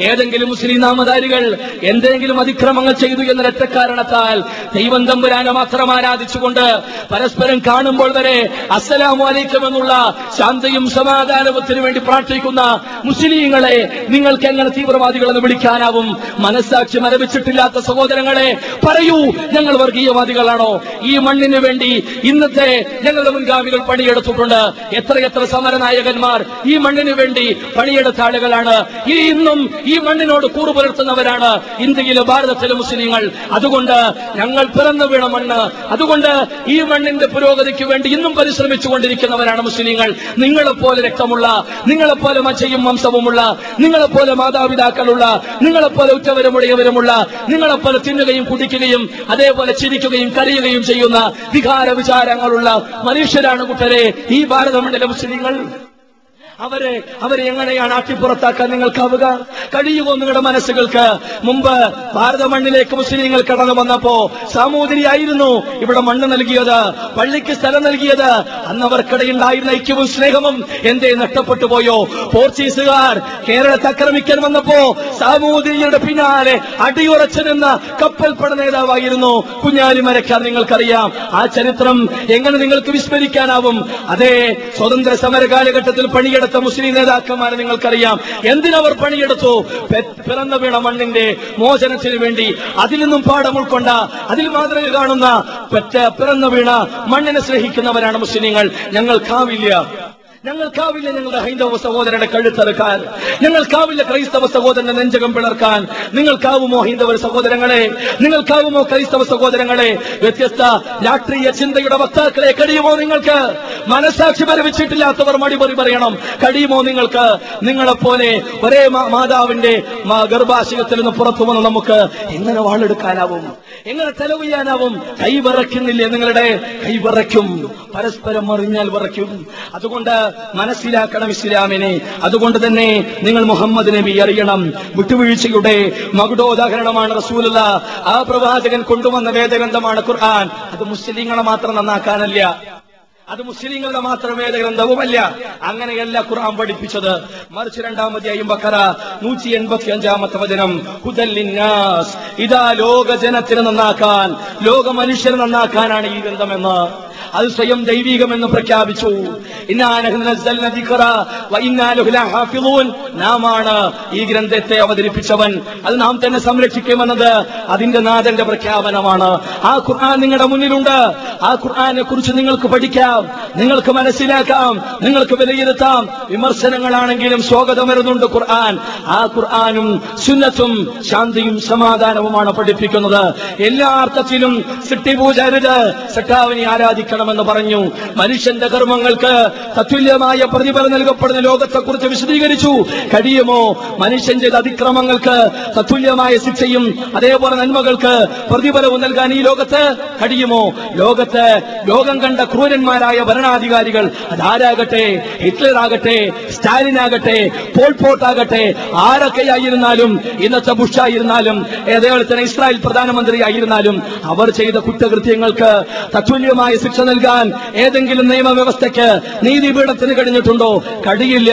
ഏതെങ്കിലും മുസ്ലിം നാമധാരികൾ എന്തെങ്കിലും അതിക്രമങ്ങൾ ചെയ്തു എന്ന രക്തക്കാരണത്താൽ ദൈവം തമ്പുരാനെ മാത്രം ആരാധിച്ചുകൊണ്ട് പരസ്പരം കാണുമ്പോൾ വരെ അസ്സലാമു അലൈക്കും എന്നുള്ള ശാന്തയും സമാധാനത്തിന് വേണ്ടി പ്രാർത്ഥിക്കുന്ന മുസ്ലിങ്ങളെ നിങ്ങൾക്ക് എങ്ങനെ തീവ്രവാദികളെന്ന് വിളിക്കാനാവും? മനസ്സാക്ഷി മരവിച്ചിട്ടില്ലാത്ത സഹോദരങ്ങളെ, പറയൂ, ഞങ്ങൾ വർഗീയവാദികളാണോ? ഈ മണ്ണിന് വേണ്ടി ഇന്നത്തെ ഞങ്ങളുടെ മുൻഗാമികൾ പണിയെടുത്തിട്ടുണ്ട്. എത്രയെത്ര സമരനായകന്മാർ ഈ മണ്ണിന് വേണ്ടി പണിയെടുത്ത ആളുകളാണ്. ഇന്നും ഈ മണ്ണിനോട് കൂറു പുലർത്തുന്നവരാണ് ഇന്ത്യയിലെ, ഭാരതത്തിലെ മുസ്ലിങ്ങൾ. അതുകൊണ്ട് ഞങ്ങൾ പിറന്നു വീണ മണ്ണ്, അതുകൊണ്ട് ഈ മണ്ണിന്റെ പുരോഗതിക്ക് വേണ്ടി ഇന്നും പരിശ്രമിച്ചുകൊണ്ടിരിക്കുന്നവരാണ് മുസ്ലിങ്ങൾ. നിങ്ങളെപ്പോലെ രക്തമുള്ള, നിങ്ങളെപ്പോലെ മച്ചയും മാംസവുമുള്ള, നിങ്ങളെപ്പോലെ മാതാപിതാക്കളുള്ള, നിങ്ങളെപ്പോലെ ഉറ്റവരുമുടയവരുമുള്ള, നിങ്ങളെപ്പോലെ തിന്നുകയും കുടിക്കുകയും അതേപോലെ ചിരിക്കുകയും കരയുകയും ചെയ്യുന്ന വികാര വിചാരങ്ങളുള്ള മനുഷ്യരാണ് കൂട്ടരെ ഈ ഭാരത മണ്ണിലെ മുസ്ലിങ്ങൾ. അവരെ എങ്ങനെയാണ് ആട്ടിപ്പുറത്താക്കാൻ നിങ്ങൾക്ക് കഴിയുമോ? നിങ്ങളുടെ മനസ്സുകൾക്ക് മുമ്പ് ഭാരത മണ്ണിലേക്ക് മുസ്ലിങ്ങൾ കടന്നു വന്നപ്പോ സാമൂതിരിയായിരുന്നു ഇവിടെ മണ്ണ് നൽകിയത്, പള്ളിക്ക് സ്ഥലം നൽകിയത്. അന്ന് അവർക്കിടയിലുണ്ടായിരുന്ന ഐക്യവും സ്നേഹവും എന്തേ നഷ്ടപ്പെട്ടു പോയോ? പോർച്ചുഗീസുകാർ കേരളത്തെ ആക്രമിക്കാൻ വന്നപ്പോ സാമൂതിരിയുടെ പിന്നാലെ അടിയുറച്ചു നിന്ന കപ്പൽപ്പട നേതാവായിരുന്നു കുഞ്ഞാലിമരക്കാർ. നിങ്ങൾക്കറിയാം ആ ചരിത്രം എങ്ങനെ നിങ്ങൾക്ക് വിസ്മരിക്കാനാവും? അതേ സ്വതന്ത്ര സമര കാലഘട്ടത്തിൽ പണിയെടുത്ത മുസ്ലിം നേതാക്കന്മാരെ നിങ്ങൾക്കറിയാം. എന്തിനവർ പണിയെടുത്തു? പിറന്നു വീണ മണ്ണിന്റെ മോചനത്തിനു വേണ്ടി. അതിൽ നിന്നും പാഠം ഉൾക്കൊണ്ട, അതിൽ മാതൃക കാണുന്ന, പിറന്നു വീണ മണ്ണിനെ സ്നേഹിക്കുന്നവരാണ് മുസ്ലിങ്ങൾ. ഞങ്ങൾക്കാവില്ല ഞങ്ങളുടെ ഹൈന്ദവ സഹോദരന്റെ കഴുത്തറുക്കാൻ, ഞങ്ങൾക്കാവില്ല ക്രൈസ്തവ സഹോദരന്റെ നെഞ്ചകം പിളർക്കാൻ. നിങ്ങൾക്കാവുമോ ഹൈന്ദവ സഹോദരങ്ങളെ? നിങ്ങൾക്കാവുമോ ക്രൈസ്തവ സഹോദരങ്ങളെ? വ്യത്യസ്ത രാഷ്ട്രീയ ചിന്തയുടെ വക്താക്കളെ കഴിയുമോ നിങ്ങൾക്ക്? മനസാക്ഷി പരവിച്ചിട്ടില്ലാത്തവർ മടിപറി പറയണം. കഴിയുമോ നിങ്ങൾക്ക്? നിങ്ങളെപ്പോലെ ഒരേ മാതാവിന്റെ ഗർഭാശയത്തിൽ നിന്ന് പുറത്തു വന്ന് നമുക്ക് എങ്ങനെ വാളെടുക്കാനാവും? എങ്ങനെ ചെലവെയ്യാനാവും? കൈ വിറയ്ക്കുന്നില്ലേ? നിങ്ങളുടെ കൈ വിറയ്ക്കും, പരസ്പരം മറിഞ്ഞാൽ വിറയ്ക്കും. അതുകൊണ്ട് മനസ്സിലാക്കണം ഇസ്ലാമിനെ. അതുകൊണ്ട് തന്നെ നിങ്ങൾ മുഹമ്മദ് നബി അറിയണം. വിട്ടുവീഴ്ചയുടെ മകുടോദാഹരണമാണ് റസൂലുള്ള. ആ പ്രവാചകൻ കൊണ്ടുവന്ന വേദഗ്രന്ഥമാണ് ഖുർആൻ. അത് മുസ്ലിങ്ങളെ മാത്രം നന്നാക്കാനല്ല, അത് മുസ്ലിങ്ങളുടെ മാത്രം വേദഗ്രന്ഥവുമല്ല. അങ്ങനെയല്ല ഖുർആൻ പഠിപ്പിച്ചത്. മറിച്ച് രണ്ടാമധ്യായം ബഖറ 185-ാമത്തെ വചനം, ഹുദല്ലിന്നാസ്, ഇതാ ലോക ജനത്തിന് നന്നാക്കാൻ, ലോക മനുഷ്യരെ നന്നാക്കാനാണ് ഈ ഗ്രന്ഥമെന്ന്. അത് സ്വയം ദൈവീകമെന്ന് പ്രഖ്യാപിച്ചു. നാമാണ് ഈ ഗ്രന്ഥത്തെ അവതരിപ്പിച്ചവൻ, അത് നാം തന്നെ സംരക്ഷിക്കുമെന്നത് അതിന്റെ നാഥന്റെ പ്രഖ്യാപനമാണ്. ആ ഖുർആൻ നിങ്ങളുടെ മുന്നിലുണ്ട്. ആ ഖുർആനെ കുറിച്ച് നിങ്ങൾക്ക് പഠിക്കാം, നിങ്ങൾക്ക് മനസ്സിലാക്കാം, നിങ്ങൾക്ക് വിലയിരുത്താം. വിമർശനങ്ങളാണെങ്കിലും സ്വാഗതം വരുന്നുണ്ട്. ഖുർആൻ, ആ ഖുർആനും സുന്നത്തും ശാന്തിയും സമാധാനവുമാണ് പഠിപ്പിക്കുന്നത്. എല്ലാ അർത്ഥത്തിലും സിട്ടി പൂജരുത്, സിട്ടാവിനെ ആരാധിക്കണം െന്ന് പറഞ്ഞു. മനുഷ്യന്റെ കർമ്മങ്ങൾക്ക് തത്തുല്യമായ പ്രതിഫലം നൽകപ്പെടുന്ന ലോകത്തെക്കുറിച്ച് വിശദീകരിച്ചു. കഴിയുമോ മനുഷ്യൻ ചെയ്ത അതിക്രമങ്ങൾക്ക് തത്തുല്യമായ ശിക്ഷയും അതേപോലെ നന്മകൾക്ക് പ്രതിഫലവും നൽകാൻ ഈ ലോകത്ത് കഴിയുമോ? ലോകം കണ്ട ക്രൂരന്മാരായ ഭരണാധികാരികൾ, അതാരാകട്ടെ, ഹിറ്റ്ലർ ആകട്ടെ, സ്റ്റാലിൻ ആകട്ടെ, പോൾപോട്ട് ആകട്ടെ, ആരൊക്കെയായിരുന്നാലും, ഇന്നത്തെ ബുഷായിരുന്നാലും, അതേപോലെ തന്നെ ഇസ്രായേൽ പ്രധാനമന്ത്രിയായിരുന്നാലും, അവർ ചെയ്ത കുറ്റകൃത്യങ്ങൾക്ക് തത്തുല്യമായ ശിക്ഷ നൽകാൻ ഏതെങ്കിലും നിയമവ്യവസ്ഥയ്ക്ക്, നീതിപീഠത്തിന് കഴിഞ്ഞിട്ടുണ്ടോ? കഴിയില്ല.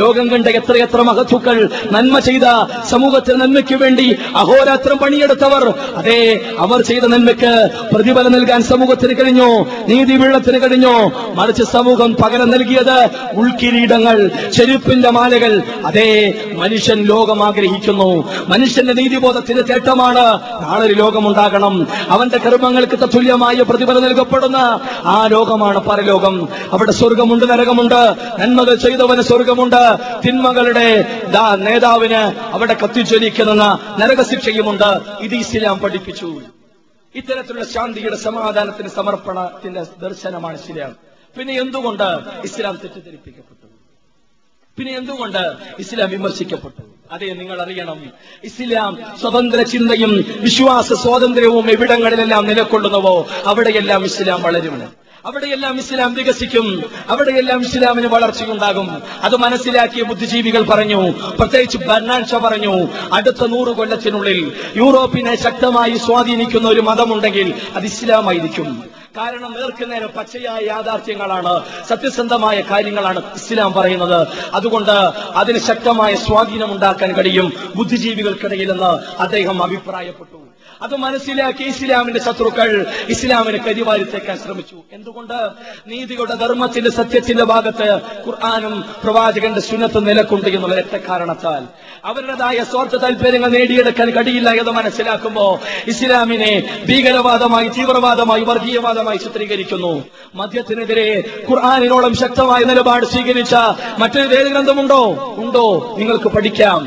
ലോകം കണ്ട എത്രയെത്ര മഹത്തുക്കൾ, നന്മ ചെയ്ത, സമൂഹത്തിന് നന്മയ്ക്ക് വേണ്ടി അഹോരാത്രം പണിയെടുത്തവർ, അതേ അവർ ചെയ്ത നന്മയ്ക്ക് പ്രതിഫലം നൽകാൻ സമൂഹത്തിന് കഴിഞ്ഞോ? നീതിപീഠത്തിന് കഴിഞ്ഞോ? മറിച്ച് സമൂഹം പകരം നൽകിയത് ഉൾക്കിരീടങ്ങൾ, ചെരുപ്പിന്റെ മാലകൾ. അതേ മനുഷ്യൻ ലോകം ആഗ്രഹിക്കുന്നു. മനുഷ്യന്റെ നീതിബോധത്തിന്റെ തേട്ടമാണ്. നാളൊരു ലോകമുണ്ടാകണം, അവന്റെ കർമ്മങ്ങൾക്ക് തത്തുല്യമായ പ്രതിഫലം നൽകപ്പെടുന്ന ആ ലോകമാണ് പരലോകം. അവിടെ സ്വർഗമുണ്ട്, നരകമുണ്ട്. നന്മകൾ ചെയ്തവന് സ്വർഗമുണ്ട്, തിന്മകളുടെ നേതാവിന് അവിടെ കത്തിച്ചൊലിക്കുന്ന നരകശിക്ഷയുമുണ്ട്. ഇത് ഇസ്ലാം പഠിപ്പിച്ചു. ഇത്തരത്തിലുള്ള ശാന്തിയുടെ, സമാധാനത്തിന്റെ, സമർപ്പണത്തിന്റെ ദർശനമാണ് ഇസ്ലാം. പിന്നെ എന്തുകൊണ്ട് ഇസ്ലാം തെറ്റിദ്ധരിപ്പിക്കപ്പെട്ടു? പിന്നെ എന്തുകൊണ്ട് ഇസ്ലാം വിമർശിക്കപ്പെട്ടു? അതെ, നിങ്ങൾ അറിയണം, ഇസ്ലാം സ്വതന്ത്ര ചിന്തയും വിശ്വാസ സ്വാതന്ത്ര്യവും എവിടങ്ങളിലെല്ലാം നിലകൊള്ളുന്നുവോ അവിടെയെല്ലാം ഇസ്ലാം വളരും, അവിടെയെല്ലാം ഇസ്ലാം വികസിക്കും, അവിടെയെല്ലാം ഇസ്ലാമിന് വളർച്ചയുണ്ടാകും. അത് മനസ്സിലാക്കിയ ബുദ്ധിജീവികൾ പറഞ്ഞു, പ്രത്യേകിച്ച് ബർണാൻഷ പറഞ്ഞു, അടുത്ത 100 കൊല്ലത്തിനുള്ളിൽ യൂറോപ്പിനെ ശക്തമായി സ്വാധീനിക്കുന്ന ഒരു മതമുണ്ടെങ്കിൽ അത് ഇസ്ലാമായിരിക്കും. കാരണം നേർക്കുനേരെ പച്ചയായ യാഥാർത്ഥ്യങ്ങളാണ്, സത്യസന്ധമായ കാര്യങ്ങളാണ് ഇസ്ലാം പറയുന്നത്. അതുകൊണ്ട് അതിന് ശക്തമായ സ്വാധീനം ഉണ്ടാക്കാൻ കഴിയും ബുദ്ധിജീവികൾക്കിടയിലെന്ന് അദ്ദേഹം അഭിപ്രായപ്പെട്ടു. അത് മനസ്സിലാക്കി ഇസ്ലാമിന്റെ ശത്രുക്കൾ ഇസ്ലാമിന് കരിവാരിത്തേക്കാൻ ശ്രമിച്ചു. എന്തുകൊണ്ട്? നീതിയുടെ, ധർമ്മത്തിന്റെ, സത്യത്തിന്റെ ഭാഗത്ത് ഖുർആനും പ്രവാചകന്റെ സുന്നത്തും നിലക്കുണ്ട് എന്നുള്ള ഒറ്റ കാരണത്താൽ. അവരുടേതായ സ്വാർത്ഥ താല്പര്യങ്ങൾ നേടിയെടുക്കാൻ കഴിയില്ല എന്ന് മനസ്സിലാക്കുമ്പോ ഇസ്ലാമിനെ ഭീകരവാദമായി, തീവ്രവാദമായി, വർഗീയവാദമായി ചിത്രീകരിക്കുന്നു. മദ്യത്തിനെതിരെ ഖുർആനിനോളം ശക്തമായ നിലപാട് സ്വീകരിച്ച മറ്റൊരു വേദഗ്രന്ഥമുണ്ടോ? ഉണ്ടോ? നിങ്ങൾക്ക് പഠിക്കാം.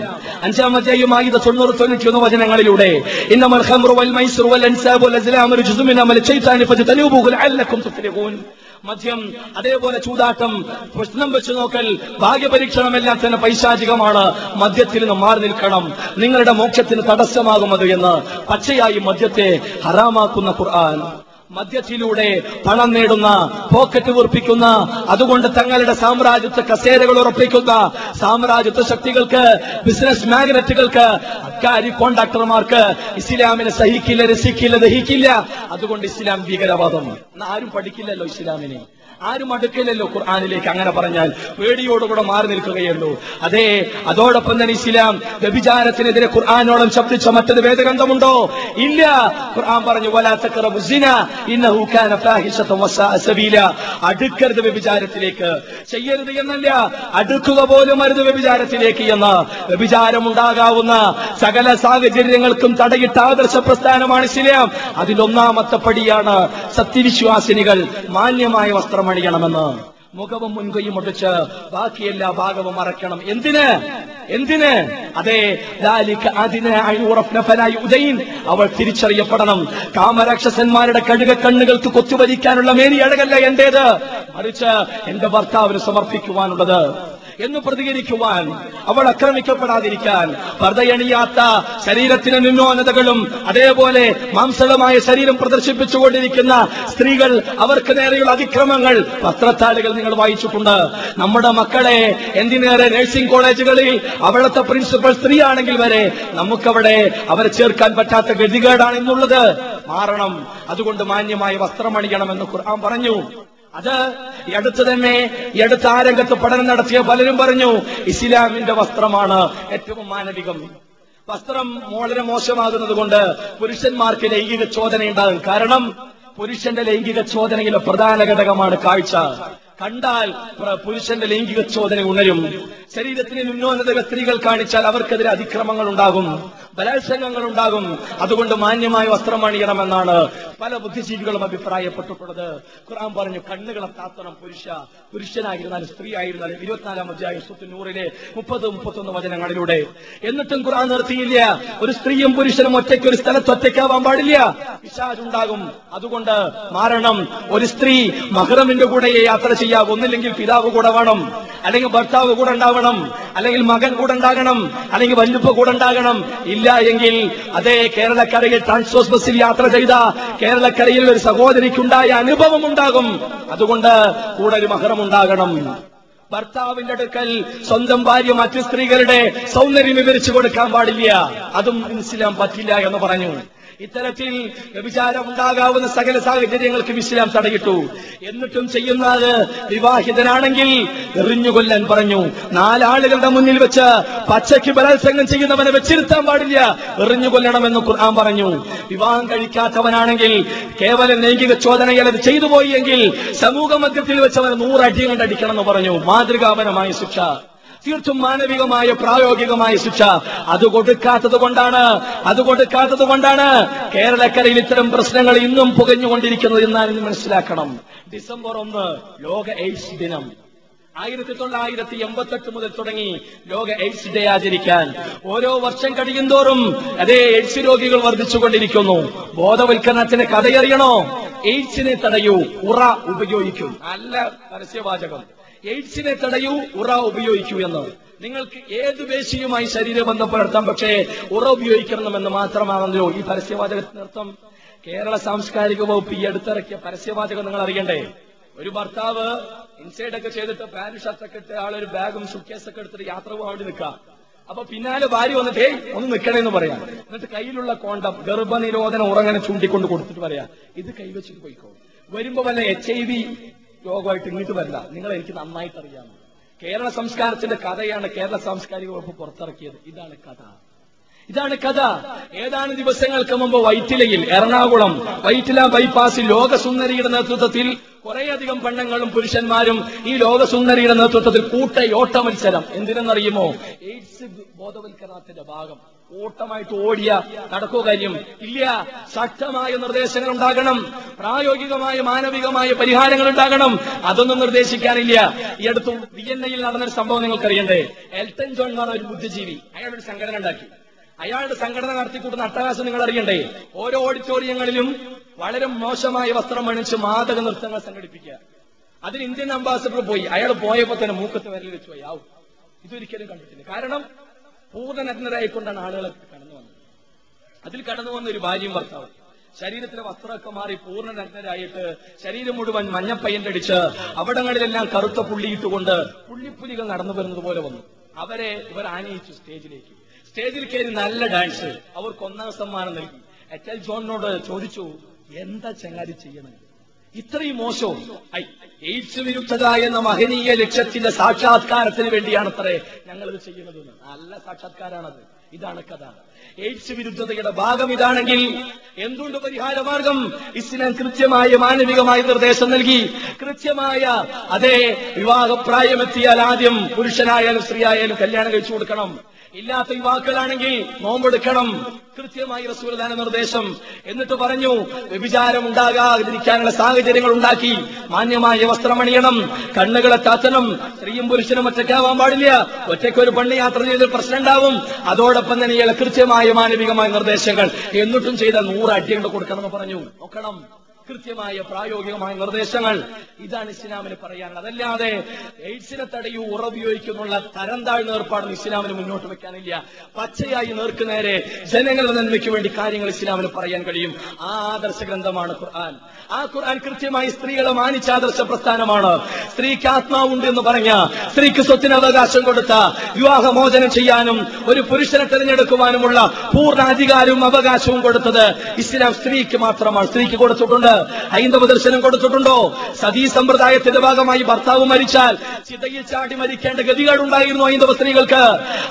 5-ാം അധ്യായം 90-91 വചനങ്ങളിലൂടെ, ഇന്നമൽ ഖംറു വൽ മൈസിറു വൽ അൻസാബു വൽ അസ്ലാമു റുജുസും മിൻ അമലി ശൈത്താനി ഫജ്തനൂബുഹു ലഅല്ലകും തുഫ്ലിഹൂൻ. മദ്യം, അതേപോലെ ചൂതാട്ടം, പ്രശ്നം വെച്ചു നോക്കൽ, ഭാഗ്യപരീക്ഷണം എല്ലാം തന്നെ പൈശാചികമാണ്. മദ്യത്തിൽ നിന്ന് മാറി നിൽക്കണം, നിങ്ങളുടെ മോക്ഷത്തിന് തടസ്സമാകും അത് എന്ന് പച്ചയായി മദ്യത്തെ ഹറാമാക്കുന്ന ഖുർആൻ. മദ്യത്തിലൂടെ പണം നേടുന്ന, പോക്കറ്റ് വീർപ്പിക്കുന്ന, അതുകൊണ്ട് തങ്ങളുടെ സാമ്രാജ്യത്വ കസേരകൾ ഉറപ്പിക്കുന്ന സാമ്രാജ്യത്വ ശക്തികൾക്ക്, ബിസിനസ് മാഗ്നറ്റുകൾക്ക്, അക്കാരി കോൺട്രാക്ടർമാർക്ക് ഇസ്ലാമിനെ സഹിക്കില്ല, രസിക്കില്ല, ദഹിക്കില്ല. അതുകൊണ്ട് ഇസ്ലാം ഭീകരവാദമാണ്. ആരും പഠിക്കില്ലല്ലോ ഇസ്ലാമിനെ, ആരും അടുക്കില്ലല്ലോ ഖുർആനിലേക്ക്. അങ്ങനെ പറഞ്ഞാൽ പേടിയോടുകൂടെ മാറി നിൽക്കുകയുള്ളൂ. അതെ, അതോടൊപ്പം തന്നെ ഇസ്ലാം വ്യഭിചാരത്തിനെതിരെ ഖുർആനോളം ശബ്ദിച്ച മറ്റൊരു വേദഗ്രന്ഥമുണ്ടോ? ഇല്ല. ഖുർആൻ പറഞ്ഞു വലാ തഖറബു സിന ഇന്നഹു കാന ഫാഹിശതൻ വസാഅ സബീല. അടുക്കരുത് വ്യഭിചാരത്തിലേക്ക്, ചെയ്യരുത് എന്നല്ല, അടുക്കുക പോലും അരുത് വ്യഭിചാരത്തിലേക്ക് എന്ന്. വ്യഭിചാരമുണ്ടാകാവുന്ന സകല സാഹചര്യങ്ങൾക്കും തടയിട്ട ആദർശ പ്രസ്ഥാനമാണ് ഇസ്ലാം. അതിലൊന്നാമത്തെ പടിയാണ് സത്യവിശ്വാസിനികൾ മാന്യമായ വസ്ത്രം അണിയണമെന്ന്. മുഖവും മുൻകൈയും ഒടിച്ച് ബാക്കിയെല്ലാ ഭാഗവും മറയ്ക്കണം. എന്തിന്? എന്തിന്? അതെ, അവൾ തിരിച്ചറിയപ്പെടണം. കാമരാക്ഷസന്മാരുടെ കഴുക കണ്ണുകൾക്ക് കൊത്തുവലിക്കാനുള്ള മേനി അഴകല്ല എന്റേത്, മറിച്ച് എന്റെ ഭർത്താവിന് സമർപ്പിക്കുവാനുള്ളത് എന്ന് പ്രതികരിക്കുവാൻ, അവൾ ആക്രമിക്കപ്പെടാതിരിക്കാൻ, പർദ്ദയണിയാത്ത ശരീരത്തിന് നിന്നോന്നതകളും അതേപോലെ മാംസളമായ ശരീരം പ്രദർശിപ്പിച്ചുകൊണ്ടിരിക്കുന്ന സ്ത്രീകൾ, അവർക്ക് നേരെയുള്ള അതിക്രമങ്ങൾ പത്രത്താളുകൾ നിങ്ങൾ വായിച്ചിട്ടുണ്ട്. നമ്മുടെ മക്കളെ എന്തിനേറെ നഴ്സിംഗ് കോളേജുകളിൽ അവിടുത്തെ പ്രിൻസിപ്പൽ സ്ത്രീയാണെങ്കിൽ വരെ നമുക്കവിടെ അവരെ ചേർക്കാൻ പറ്റാത്ത ഗതികേടാണ് എന്നുള്ളത് മാറണം. അതുകൊണ്ട് മാന്യമായി വസ്ത്രമണിയണമെന്ന് ഖുർആൻ പറഞ്ഞു. അത് ഈ അടുത്ത് തന്നെ, ഈ അടുത്ത ആ രംഗത്ത് പഠനം നടത്തിയ പലരും പറഞ്ഞു ഇസ്ലാമിന്റെ വസ്ത്രമാണ് ഏറ്റവും മാനവികം. വസ്ത്രം വളരെ മോശമാകുന്നത് കൊണ്ട് പുരുഷന്മാർക്ക് ലൈംഗിക ചോദന ഉണ്ടാകും. കാരണം പുരുഷന്റെ ലൈംഗിക ചോദനയിലെ പ്രധാന ഘടകമാണ് കാഴ്ച. കണ്ടാൽ പുരുഷന്റെ ലൈംഗിക ചോദന ഉണരും. ശരീരത്തിന് നിന്നോന്നതകൾ സ്ത്രീകൾ കാണിച്ചാൽ അവർക്കെതിരെ അതിക്രമങ്ങൾ ഉണ്ടാകും, ബലാത്സംഗങ്ങൾ ഉണ്ടാകും. അതുകൊണ്ട് മാന്യമായ വസ്ത്രം അണിയണമെന്നാണ് പല ബുദ്ധിജീവികളും അഭിപ്രായപ്പെട്ടിട്ടുള്ളത്. ഖുർആൻ പറഞ്ഞു കണ്ണുകളെ താത്തണം പുരുഷ, പുരുഷനായിരുന്നാലും സ്ത്രീ ആയിരുന്നാലും. 24-ാം അധ്യായം സൂറത്ത് നൂറിലെ 30-31 വചനങ്ങളിലൂടെ. എന്നിട്ടും ഖുർആൻ നിർത്തിയില്ല. ഒരു സ്ത്രീയും പുരുഷനും ഒറ്റയ്ക്ക് ഒരു സ്ഥലത്ത് ഒറ്റയ്ക്കാവാൻ പാടില്ല, പിശാചുണ്ടാകും. അതുകൊണ്ട് മാറണം. ഒരു സ്ത്രീ മഹ്റമിന്റെ കൂടെ യാത്ര ചെയ്യാം. ഒന്നില്ലെങ്കിൽ പിതാവ് കൂടെ വേണം, അല്ലെങ്കിൽ ഭർത്താവ് കൂടെ ഉണ്ടാവണം, അല്ലെങ്കിൽ മകൻ കൂടെ ഉണ്ടാകണം, അല്ലെങ്കിൽ വല്ലുപ്പ കൂടെ ഉണ്ടാകണം. ഇല്ല എങ്കിൽ അതേ കേരളക്കരയിൽ ട്രാൻസ്പോസ് ബസ്സിൽ യാത്ര ചെയ്ത കേരളക്കരയിൽ ഒരു സഹോദരിക്കുണ്ടായ അനുഭവം ഉണ്ടാകും. അതുകൊണ്ട് കൂടെ ഒരു മഹ്റം ഉണ്ടാകണം. ഭർത്താവിന്റെ അടുക്കൽ സ്വന്തം ഭാര്യ മറ്റ് സ്ത്രീകളുടെ സൗന്ദര്യം വിവരിച്ചു കൊടുക്കാൻ പാടില്ല. അതും ഇസ്ലാം പറ്റില്ല എന്ന് പറഞ്ഞു. ഇത്തരത്തിൽ വ്യഭിചാരം ഉണ്ടാകാവുന്ന സകല സാഹചര്യങ്ങൾക്കും ഇസ്ലാം തടയിട്ടു. എന്നിട്ടും ചെയ്യുന്നത് വിവാഹിതനാണെങ്കിൽ എറിഞ്ഞുകൊല്ലാൻ പറഞ്ഞു. നാലാളുകളുടെ മുന്നിൽ വെച്ച് പച്ചയ്ക്ക് ബലാത്സംഗം ചെയ്യുന്നവനെ വെച്ചിരുത്താൻ പാടില്ല, എറിഞ്ഞുകൊല്ലണമെന്ന് ഖുർആൻ പറഞ്ഞു. വിവാഹം കഴിക്കാത്തവനാണെങ്കിൽ കേവലം ലൈംഗിക ചോദനയിൽ അത് ചെയ്തു പോയി എങ്കിൽ സമൂഹ മധ്യത്തിൽ വെച്ച് അവനെ 100 അടി കണ്ടടിക്കണമെന്ന് പറഞ്ഞു. മാതൃകാപരമായ ശിക്ഷ, തീർത്തും മാനവികമായ പ്രായോഗികമായ ശിക്ഷ. അത് കൊടുക്കാത്തത് കൊണ്ടാണ് കേരളക്കരയിൽ ഇത്തരം പ്രശ്നങ്ങൾ ഇന്നും പുകഞ്ഞുകൊണ്ടിരിക്കുന്നത് എന്നാണ് മനസ്സിലാക്കണം. ഡിസംബർ 1 ലോക എയ്ഡ്സ് ദിനം. 1988 മുതൽ തുടങ്ങി ലോക എയ്ഡ്സ് ഡേ ആചരിക്കാൻ. ഓരോ വർഷം കഴിയുന്തോറും അതേ എയ്ഡ്സ് രോഗികൾ വർദ്ധിച്ചുകൊണ്ടിരിക്കുന്നു. ബോധവൽക്കരണത്തിന് കഥയറിയണോ? എയ്ഡ്സിനെ തടയൂ, ഉറ ഉപയോഗിക്കൂ. നല്ല പരസ്യവാചകം. എയ്ഡ്സിനെ തടയൂ, ഉറ ഉപയോഗിക്കൂ എന്ന്. നിങ്ങൾക്ക് ഏത് പേശിയുമായി ശരീരബന്ധം പുലർത്താം, പക്ഷേ ഉറ ഉപയോഗിക്കണമെന്ന് മാത്രമാണല്ലോ ഈ പരസ്യവാചകത്തിനർത്ഥം. കേരള സാംസ്കാരിക വകുപ്പ് ഈ അടുത്തിറക്കിയ പരസ്യവാചകം നിങ്ങൾ അറിയണ്ടേ? ഒരു ഭർത്താവ് ഇൻസൈഡ് ഒക്കെ ചെയ്തിട്ട് പാന്റ് ഷർട്ടൊക്കെ ഇട്ട് ആളൊരു ബാഗും സുക്കേസൊക്കെ എടുത്തിട്ട് യാത്ര പോകാൻ വേണ്ടി നിൽക്കാം. അപ്പൊ പിന്നാലെ ഭാര്യ വന്നിട്ട് ഏയ് ഒന്ന് നിൽക്കണേന്ന് പറയാം. എന്നിട്ട് കയ്യിലുള്ള കോണ്ടം, ഗർഭനിരോധനം ഉറങ്ങനെ ചൂണ്ടിക്കൊണ്ട് കൊടുത്തിട്ട് പറയാം ഇത് കൈവച്ചിട്ട് പോയിക്കോ, വരുമ്പോ വല്ല HIV രോഗമായിട്ട് ഇങ്ങോട്ട് വരണ്ട, നിങ്ങൾ എനിക്ക് നന്നായിട്ട് അറിയാം. കേരള സംസ്കാരത്തിന്റെ കഥയാണ് കേരള സാംസ്കാരിക വകുപ്പ് പുറത്തിറക്കിയത്. ഇതാണ് കഥ. ഏതാനും ദിവസങ്ങൾക്ക് മുമ്പ് വൈറ്റിലയിൽ, എറണാകുളം വൈറ്റില ബൈപ്പാസിൽ ലോകസുന്ദരിയുടെ നേതൃത്വത്തിൽ കുറേയധികം പെണ്ണുങ്ങളും പുരുഷന്മാരും ഈ ലോകസുന്ദരിയുടെ നേതൃത്വത്തിൽ കൂട്ടയോട്ട മത്സരം. എന്തിനെന്നറിയുമോ? എയ്ഡ്സ് ബോധവൽക്കരണത്തിന്റെ ഭാഗം. ഓട്ടമായിട്ട് ഓടിയ നടക്കുക കാര്യം ഇല്ല. ശക്തമായ നിർദ്ദേശങ്ങൾ ഉണ്ടാകണം, പ്രായോഗികമായ മാനവികമായ പരിഹാരങ്ങൾ ഉണ്ടാകണം. അതൊന്നും നിർദ്ദേശിക്കാനില്ല. ഈ അടുത്ത് Viennaയിൽ നടന്നൊരു സംഭവം നിങ്ങൾക്കറിയണ്ടേ? എൽട്ടൺ ജോൺ എന്ന് പറഞ്ഞ ഒരു ബുദ്ധിജീവി, അയാളൊരു സംഘടന ഉണ്ടാക്കി. അയാളുടെ സംഘടന നടത്തിക്കൂട്ടുന്ന അട്ടഹാസം നിങ്ങൾ അറിയണ്ടേ? ഓരോ ഓഡിറ്റോറിയങ്ങളിലും വളരെ മോശമായ വസ്ത്രം അണിച്ച് മാതക നൃത്തങ്ങൾ സംഘടിപ്പിക്കുക. അതിന് ഇന്ത്യൻ അംബാസിഡർ പോയി. അയാൾ പോയപ്പോ തന്നെ മൂക്കത്ത് വിരൽ വെച്ച് പോയി. ആവും, ഇതൊരിക്കലും കണ്ടിട്ടില്ല. കാരണം പൂർണ്ണ നഗ്നരായിക്കൊണ്ടാണ് ആളുകളൊക്കെ കടന്നു വന്നത്. അതിൽ കടന്നു വന്ന ഒരു ഭാര്യയും ഭർത്താവും. ശരീരത്തിലെ വസ്ത്രമൊക്കെ മാറി പൂർണ്ണ നഗ്നരായിട്ട് ശരീരം മുഴുവൻ മഞ്ഞപ്പയ്യൻ്റടിച്ച് അവിടങ്ങളിലെല്ലാം കറുത്ത പുള്ളിയിട്ടുകൊണ്ട് പുള്ളിപ്പുലികൾ നടന്നു വരുന്നത് പോലെ വന്നു. അവരെ ഇവർ ആനയിച്ചു സ്റ്റേജിലേക്ക്. സ്റ്റേജിൽ കയറി നല്ല ഡാൻസ്. അവർക്ക് ഒന്നാം സമ്മാനം നൽകി. എച്ച്എൽ ജോണിനോട് ചോദിച്ചു, എന്താ ചങ്ങാതി ചെയ്യണം, ഇത്രയും മോശവും? എയ്ഡ്സ് വിരുദ്ധത എന്ന മഹനീയ ലക്ഷ്യത്തിന്റെ സാക്ഷാത്കാരത്തിന് വേണ്ടിയാണത്രേ ഞങ്ങളിത് ചെയ്യുന്നത്. നല്ല സാക്ഷാത്കാരാണത്. ഇതാണ് കഥ. എയ്ഡ്സ് വിരുദ്ധതയുടെ ഭാഗം ഇതാണെങ്കിൽ എന്തുകൊണ്ട് പരിഹാരമാർഗം? ഇസ്ലാം കൃത്യമായ മാനവികമായ നിർദ്ദേശം നൽകി. കൃത്യമായ അതേ വിവാഹപ്രായമെത്തിയാൽ ആദ്യം പുരുഷനായാലും സ്ത്രീ ആയാലും കല്യാണം കഴിച്ചു കൊടുക്കണം. ഇല്ലാത്ത യുവാക്കളാണെങ്കിൽ നോമ്പെടുക്കണം. കൃത്യമായി റസൂലുള്ളാഹിന്റെ നിർദ്ദേശം. എന്നിട്ട് പറഞ്ഞു, വ്യഭിചാരം ഉണ്ടാകാതിരിക്കാനുള്ള സാഹചര്യങ്ങൾ ഉണ്ടാക്കി. മാന്യമായ വസ്ത്രമണിയണം, കണ്ണുകളെ താത്തണം, സ്ത്രീയും പുരുഷനും ഒറ്റയ്ക്കാവാൻ പാടില്ല, ഒറ്റയ്ക്കൊരു പള്ളി യാത്ര ചെയ്ത് പ്രശ്നം ഉണ്ടാവും. അതോടൊപ്പം തന്നെയുള്ള കൃത്യമായ മാനവികമായ നിർദ്ദേശങ്ങൾ. എന്നിട്ടും ചെയ്ത 100 അടി കൊണ്ട് കൊടുക്കണമെന്ന് പറഞ്ഞു. നോക്കണം, കൃത്യമായ പ്രായോഗികമായ നിർദ്ദേശങ്ങൾ. ഇതാണ് ഇസ്ലാമിന് പറയാനുള്ളത്. അതല്ലാതെ എയ്ഡ്സിനെ തടയൂ ഉറപയോഗിക്കുന്നുള്ള തരം താഴ്ന്ന ഏർപ്പാടൊന്നും ഇസ്ലാമിന് മുന്നോട്ട് വെക്കാനില്ല. പച്ചയായി നേർക്ക് നേരെ ജനങ്ങളുടെ നന്മയ്ക്ക് വേണ്ടി കാര്യങ്ങൾ ഇസ്ലാമിന് പറയാൻ കഴിയും. ആ ആദർശ ഗ്രന്ഥമാണ് ഖുർആൻ. ആ ഖുർആൻ കൃത്യമായി സ്ത്രീകളെ മാനിച്ച ആദർശ പ്രസ്ഥാനമാണ്. സ്ത്രീക്ക് ആത്മാവുണ്ട് എന്ന് പറഞ്ഞ, സ്ത്രീക്ക് സ്വത്തിന് അവകാശം കൊടുത്ത, വിവാഹമോചനം ചെയ്യാനും ഒരു പുരുഷനെ തെരഞ്ഞെടുക്കുവാനുമുള്ള പൂർണ്ണ അധികാരവും അവകാശവും കൊടുത്തത് ഇസ്ലാം സ്ത്രീക്ക് മാത്രമാണ്. സ്ത്രീക്ക് കൊടുത്തിട്ടുണ്ട്. ഹൈന്ദവ ദർശനം കൊടുത്തിട്ടുണ്ടോ? സതീ സമ്പ്രദായത്തിന്റെ ഭാഗമായി ഭർത്താവ് മരിച്ചാൽ ചിതയിൽ ചാടി മരിക്കേണ്ട ഗതികേടുണ്ടായിരുന്നു ഹൈന്ദവ സ്ത്രീകൾക്ക്.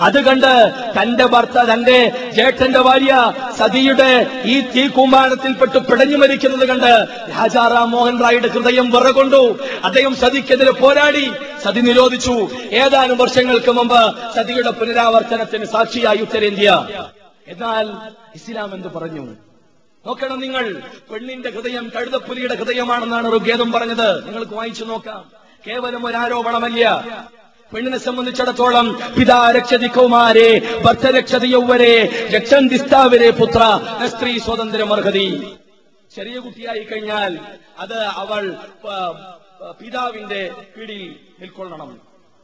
അത് കണ്ട് തന്റെ ഭർത്താവ്, തന്റെ ജേഷ്ഠന്റെ ഭാര്യ സതിയുടെ ഈ തീ കൂമ്പാരത്തിൽപ്പെട്ട് പിടഞ്ഞു മരിക്കുന്നത് കണ്ട് രാജാറാം മോഹൻ റായിയുടെ ഹൃദയം വിറകൊണ്ടു. അദ്ദേഹം സതിക്കെതിരെ പോരാടി. സതി നിരോധിച്ചു. ഏതാനും വർഷങ്ങൾക്ക് മുമ്പ് സതിയുടെ പുനരാവർത്തനത്തിന് സാക്ഷിയായി ഉത്തരേന്ത്യ. എന്നാൽ ഇസ്ലാം എന്ത് പറഞ്ഞു? നോക്കണം നിങ്ങൾ, പെണ്ണിന്റെ ഹൃദയം കഴുതപ്പുലിയുടെ ഹൃദയമാണെന്നാണ് ഋഗ്വേദം പറഞ്ഞത്. നിങ്ങൾക്ക് വായിച്ചു നോക്കാം. കേവലം ഒരു ആരോപണമല്ല. പെണ്ണിനെ സംബന്ധിച്ചിടത്തോളം പിതാ രക്ഷതി കൗമാരേ ഭർത്തരക്ഷതി യൗവരേ രക്ഷന്തി സ്ഥാവരേ പുത്ര സ്ത്രീ സ്വാതന്ത്ര്യം അർഹതി. ചെറിയ കുട്ടിയായി കഴിഞ്ഞാൽ അത് അവൾ പിതാവിന്റെ കീഴിൽ നിൽക്കൊള്ളണം.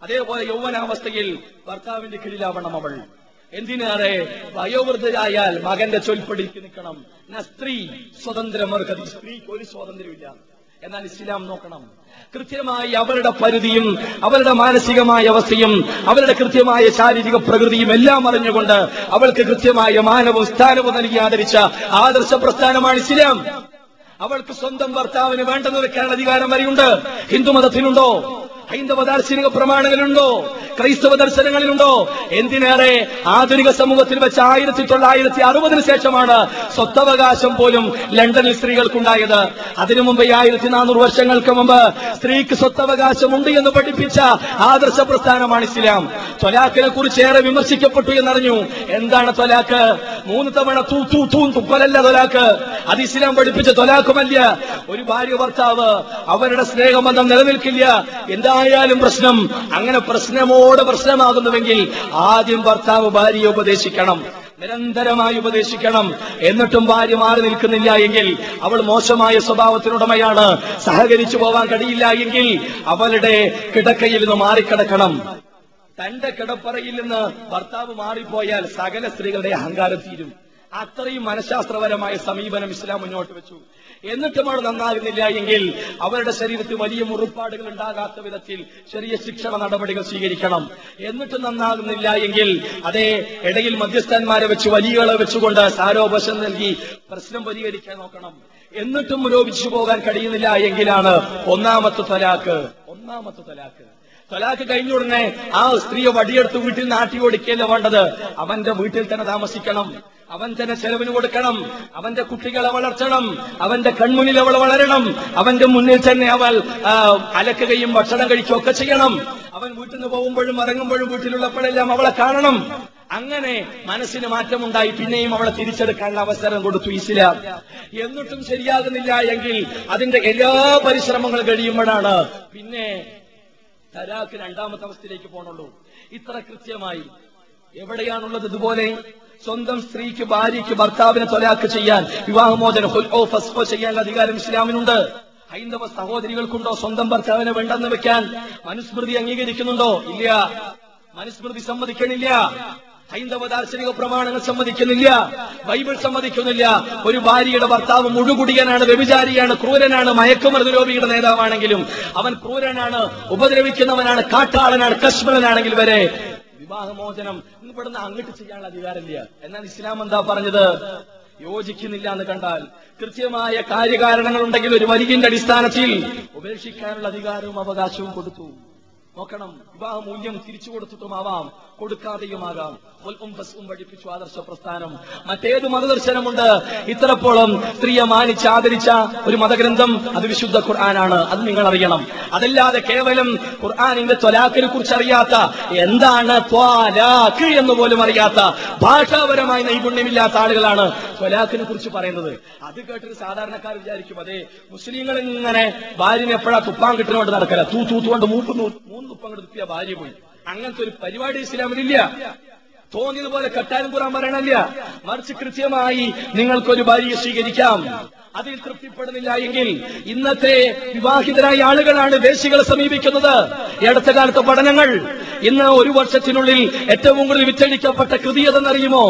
അതേപോലെ യൗവനാവസ്ഥയിൽ ഭർത്താവിന്റെ കീഴിലാവണം അവൾ. എന്തിനേറെ വയോവൃദ്ധരായാൽ മകന്റെ ചൊൽപ്പടിക്ക് നിൽക്കണം. സ്ത്രീ സ്വതന്ത്രമർഹതി. സ്ത്രീക്ക് ഒരു സ്വാതന്ത്ര്യമില്ല. എന്നാൽ ഇസ്ലാം നോക്കണം, കൃത്യമായി അവരുടെ പരിധിയും അവരുടെ മാനസികമായ അവസ്ഥയും അവരുടെ കൃത്യമായ ശാരീരിക പ്രകൃതിയും എല്ലാം അറിഞ്ഞുകൊണ്ട് അവൾക്ക് കൃത്യമായ മാനവും സ്ഥാനവും നൽകി ആദരിച്ച ആദർശ പ്രസ്ഥാനമാണ് ഇസ്ലാം. അവൾക്ക് സ്വന്തം ഭർത്താവിന് വേണ്ടെന്ന് വെക്കാനുള്ള അധികാരം വരെയുണ്ട്. ഹിന്ദുമതത്തിലുണ്ടോ? ഹൈന്ദവ ദാർശനിക പ്രമാണങ്ങളിലുണ്ടോ? ക്രൈസ്തവ ദർശനങ്ങളിലുണ്ടോ? എന്തിനേറെ ആധുനിക സമൂഹത്തിൽ വെച്ച് 1960 ശേഷമാണ് സ്വത്തവകാശം പോലും ലണ്ടനിൽ സ്ത്രീകൾക്കുണ്ടായത്. അതിനു മുമ്പ് 1400 വർഷങ്ങൾക്ക് മുമ്പ് സ്ത്രീക്ക് സ്വത്തവകാശമുണ്ട് എന്ന് പഠിപ്പിച്ച ആദർശ പ്രസ്ഥാനമാണ് ഇസ്ലാം. ത്വലാഖിനെ കുറിച്ച് ഏറെ വിമർശിക്കപ്പെട്ടു എന്നറിഞ്ഞു. എന്താണ് ത്വലാഖ്? 3 തവണ തൂ തൂ തൂ തുപ്പലല്ല ത്വലാഖ്. അത് ഇസ്ലാം പഠിപ്പിച്ച ത്വലാഖുമല്ല. ഒരു ഭാര്യ ഭർത്താവ് അവരുടെ സ്നേഹബന്ധം നിലനിൽക്കില്ല, എന്താ ായാലും പ്രശ്നം. അങ്ങനെ പ്രശ്നമോട് പ്രശ്നമാകുന്നുവെങ്കിൽ ആദ്യം ഭർത്താവ് ഭാര്യയെ ഉപദേശിക്കണം, നിരന്തരമായി ഉപദേശിക്കണം. എന്നിട്ടും ഭാര്യ മാറി നിൽക്കുന്നില്ല എങ്കിൽ അവൾ മോശമായ സ്വഭാവത്തിനുടമയാണ്. സഹകരിച്ചു പോവാൻ കഴിയില്ല എങ്കിൽ അവളുടെ കിടക്കയിൽ നിന്ന് മാറിക്കിടക്കണം. തന്റെ കിടപ്പറയിൽ നിന്ന് ഭർത്താവ് മാറിപ്പോയാൽ സകല സ്ത്രീകളുടെ അഹങ്കാരം തീരും. അത്രയും മനഃശാസ്ത്രപരമായ സമീപനം ഇസ്ലാം മുന്നോട്ട് വെച്ചു. എന്നിട്ടും അവർ നന്നാകുന്നില്ല എങ്കിൽ അവരുടെ ശരീരത്തിൽ വലിയ മുറിപ്പാടുകൾ ഉണ്ടാകാത്ത വിധത്തിൽ ചെറിയ ശിക്ഷണ നടപടികൾ സ്വീകരിക്കണം. എന്നിട്ടും നന്നാകുന്നില്ല എങ്കിൽ അതേ ഇടയിൽ മധ്യസ്ഥന്മാരെ വെച്ച്, വലിയകളെ വെച്ചുകൊണ്ട് സാരോപശം നൽകി പ്രശ്നം പരിഹരിക്കാൻ നോക്കണം. എന്നിട്ടും മുരോപിച്ചു പോകാൻ കഴിയുന്നില്ല എങ്കിലാണ് ഒന്നാമത്തെ തലാക്ക്. തലാഖ് കഴിഞ്ഞ ഉടനെ ആ സ്ത്രീയെ വടിയെടുത്ത് വീട്ടിൽ നാട്ടി ഓടിക്കുകയല്ല വേണ്ടത്. അവന്റെ വീട്ടിൽ തന്നെ താമസിക്കണം, അവൻ തന്നെ ചെലവിന് കൊടുക്കണം, അവന്റെ കുട്ടികളെ വളർത്തണം, അവന്റെ കൺമുന്നിൽ അവൾ വളരണം, അവന്റെ മുന്നിൽ തന്നെ അവൾ അലക്കുകയും ഭക്ഷണം കഴിക്കുകയും ഒക്കെ ചെയ്യണം. അവൻ വീട്ടിൽ നിന്ന് പോകുമ്പോഴും ഇറങ്ങുമ്പോഴും വീട്ടിലുള്ളപ്പോഴെല്ലാം അവളെ കാണണം. അങ്ങനെ മനസ്സിന് മാറ്റമുണ്ടായി പിന്നെയും അവളെ തിരിച്ചെടുക്കാനുള്ള അവസരം കൊടുത്തു ഇസ്ലാം. എന്നിട്ടും ശരിയാകുന്നില്ല എങ്കിൽ അതിന്റെ എല്ലാ പരിശ്രമങ്ങളും കഴിയുമ്പോഴാണ് പിന്നെ തലാഖ് രണ്ടാമത്തെ അവസ്ഥയിലേക്ക് പോകണുള്ളൂ. ഇത്ര കൃത്യമായി എവിടെയാണുള്ളത്? ഇതുപോലെ സ്വന്തം സ്ത്രീക്ക്, ഭാര്യയ്ക്ക്, ഭർത്താവിനെ ത്വലാഖ് ചെയ്യാൻ, വിവാഹമോചനം ചെയ്യാനുള്ള അധികാരം ഇസ്ലാമിനുണ്ട്. ഹൈന്ദവ സഹോദരികൾക്കുണ്ടോ? സ്വന്തം ഭർത്താവിനെ വേണ്ടെന്ന് വെക്കാൻ. മനുസ്മൃതി അംഗീകരിക്കുന്നുണ്ടോ? ഇല്ല. മനുസ്മൃതി സമ്മതിക്കണില്ല. ഹൈന്ദവ ദാർശനിക പ്രമാണങ്ങൾ സമ്മതിക്കുന്നില്ല, ബൈബിൾ സമ്മതിക്കുന്നില്ല. ഒരു ഭാര്യയുടെ ഭർത്താവ് മുഴുകുടിയനാണ്, വ്യഭിചാരിയാണ്, ക്രൂരനാണ്, മയക്കുമരുന്ന് രോഗിയുടെ നേതാവാണെങ്കിലും അവൻ ക്രൂരനാണ്, ഉപദ്രവിക്കുന്നവനാണ്, കാട്ടാളനാണ്, കശ്മലനാണെങ്കിൽ വരെ വിവാഹമോചനം ഇവിടുന്ന് അങ്ങോട്ട് ചെയ്യാനുള്ള അധികാരമില്ല. എന്നാൽ ഇസ്ലാം എന്താ പറഞ്ഞത്? യോജിക്കുന്നില്ല എന്ന് കണ്ടാൽ കൃത്യമായ കാര്യകാരണങ്ങൾ ഉണ്ടെങ്കിൽ ഒരു വരികിന്റെ അടിസ്ഥാനത്തിൽ ഉപേക്ഷിക്കാനുള്ള അധികാരവും അവകാശവും കൊടുത്തു. നോക്കണം, വിവാഹ മൂല്യം തിരിച്ചു കൊടുത്തിട്ടുമാവാം, കൊടുക്കാതെയുമാകാം. പഠിപ്പിച്ചു ആദർശ പ്രസ്ഥാനം. മറ്റേത് മതദർശനമുണ്ട് ഇത്രത്തോളം സ്ത്രീയെ മാനിച്ച് ആദരിച്ച ഒരു മതഗ്രന്ഥം? അത് വിശുദ്ധ ഖുർആനാണ്, അത് നിങ്ങൾ അറിയണം. അതല്ലാതെ കേവലം ഖുർആനിന്റെ ത്വലാഖിനെ കുറിച്ച് അറിയാത്ത, എന്താണ് ത്വലാഖ് എന്ന് പോലും അറിയാത്ത, ഭാഷാപരമായ നൈപുണ്യമില്ലാത്ത ആളുകളാണ് ത്വലാഖിനെ കുറിച്ച് പറയുന്നത്. അത് കേട്ടൊരു സാധാരണക്കാർ വിചാരിക്കും, അതെ മുസ്ലിങ്ങൾ ഇങ്ങനെ ഭാര്യനെ എപ്പോഴാ തുപ്പാൻ കിട്ടുന്നോണ്ട് നടക്കല, തൂത്തുകൊണ്ട് മൂന്ന് തുപ്പം കിട്ടിയ ഭാര്യ പോയി. അങ്ങനത്തെ ഒരു പരിപാടി ഇസ്ലാമിലില്ല. തോന്നിയതുപോലെ കെട്ടാനും ഖുർആൻ പറയണല്ല, മറിച്ച് കൃത്യമായി നിങ്ങൾക്കൊരു ഭാര്യയെ സ്വീകരിക്കാം. അതിൽ തൃപ്തിപ്പെടുന്നില്ല എങ്കിൽ ഇന്നത്തെ വിവാഹിതരായ ആളുകളാണ് ദേശികളെ സമീപിക്കുന്നത്. അടുത്ത കാലത്തെ പഠനങ്ങൾ, ഇന്ന് ഒരു വർഷത്തിനുള്ളിൽ ഏറ്റവും കൂടുതൽ വിറ്റഴിക്കപ്പെട്ട കൃതി ഏതെന്നറിയുമോ?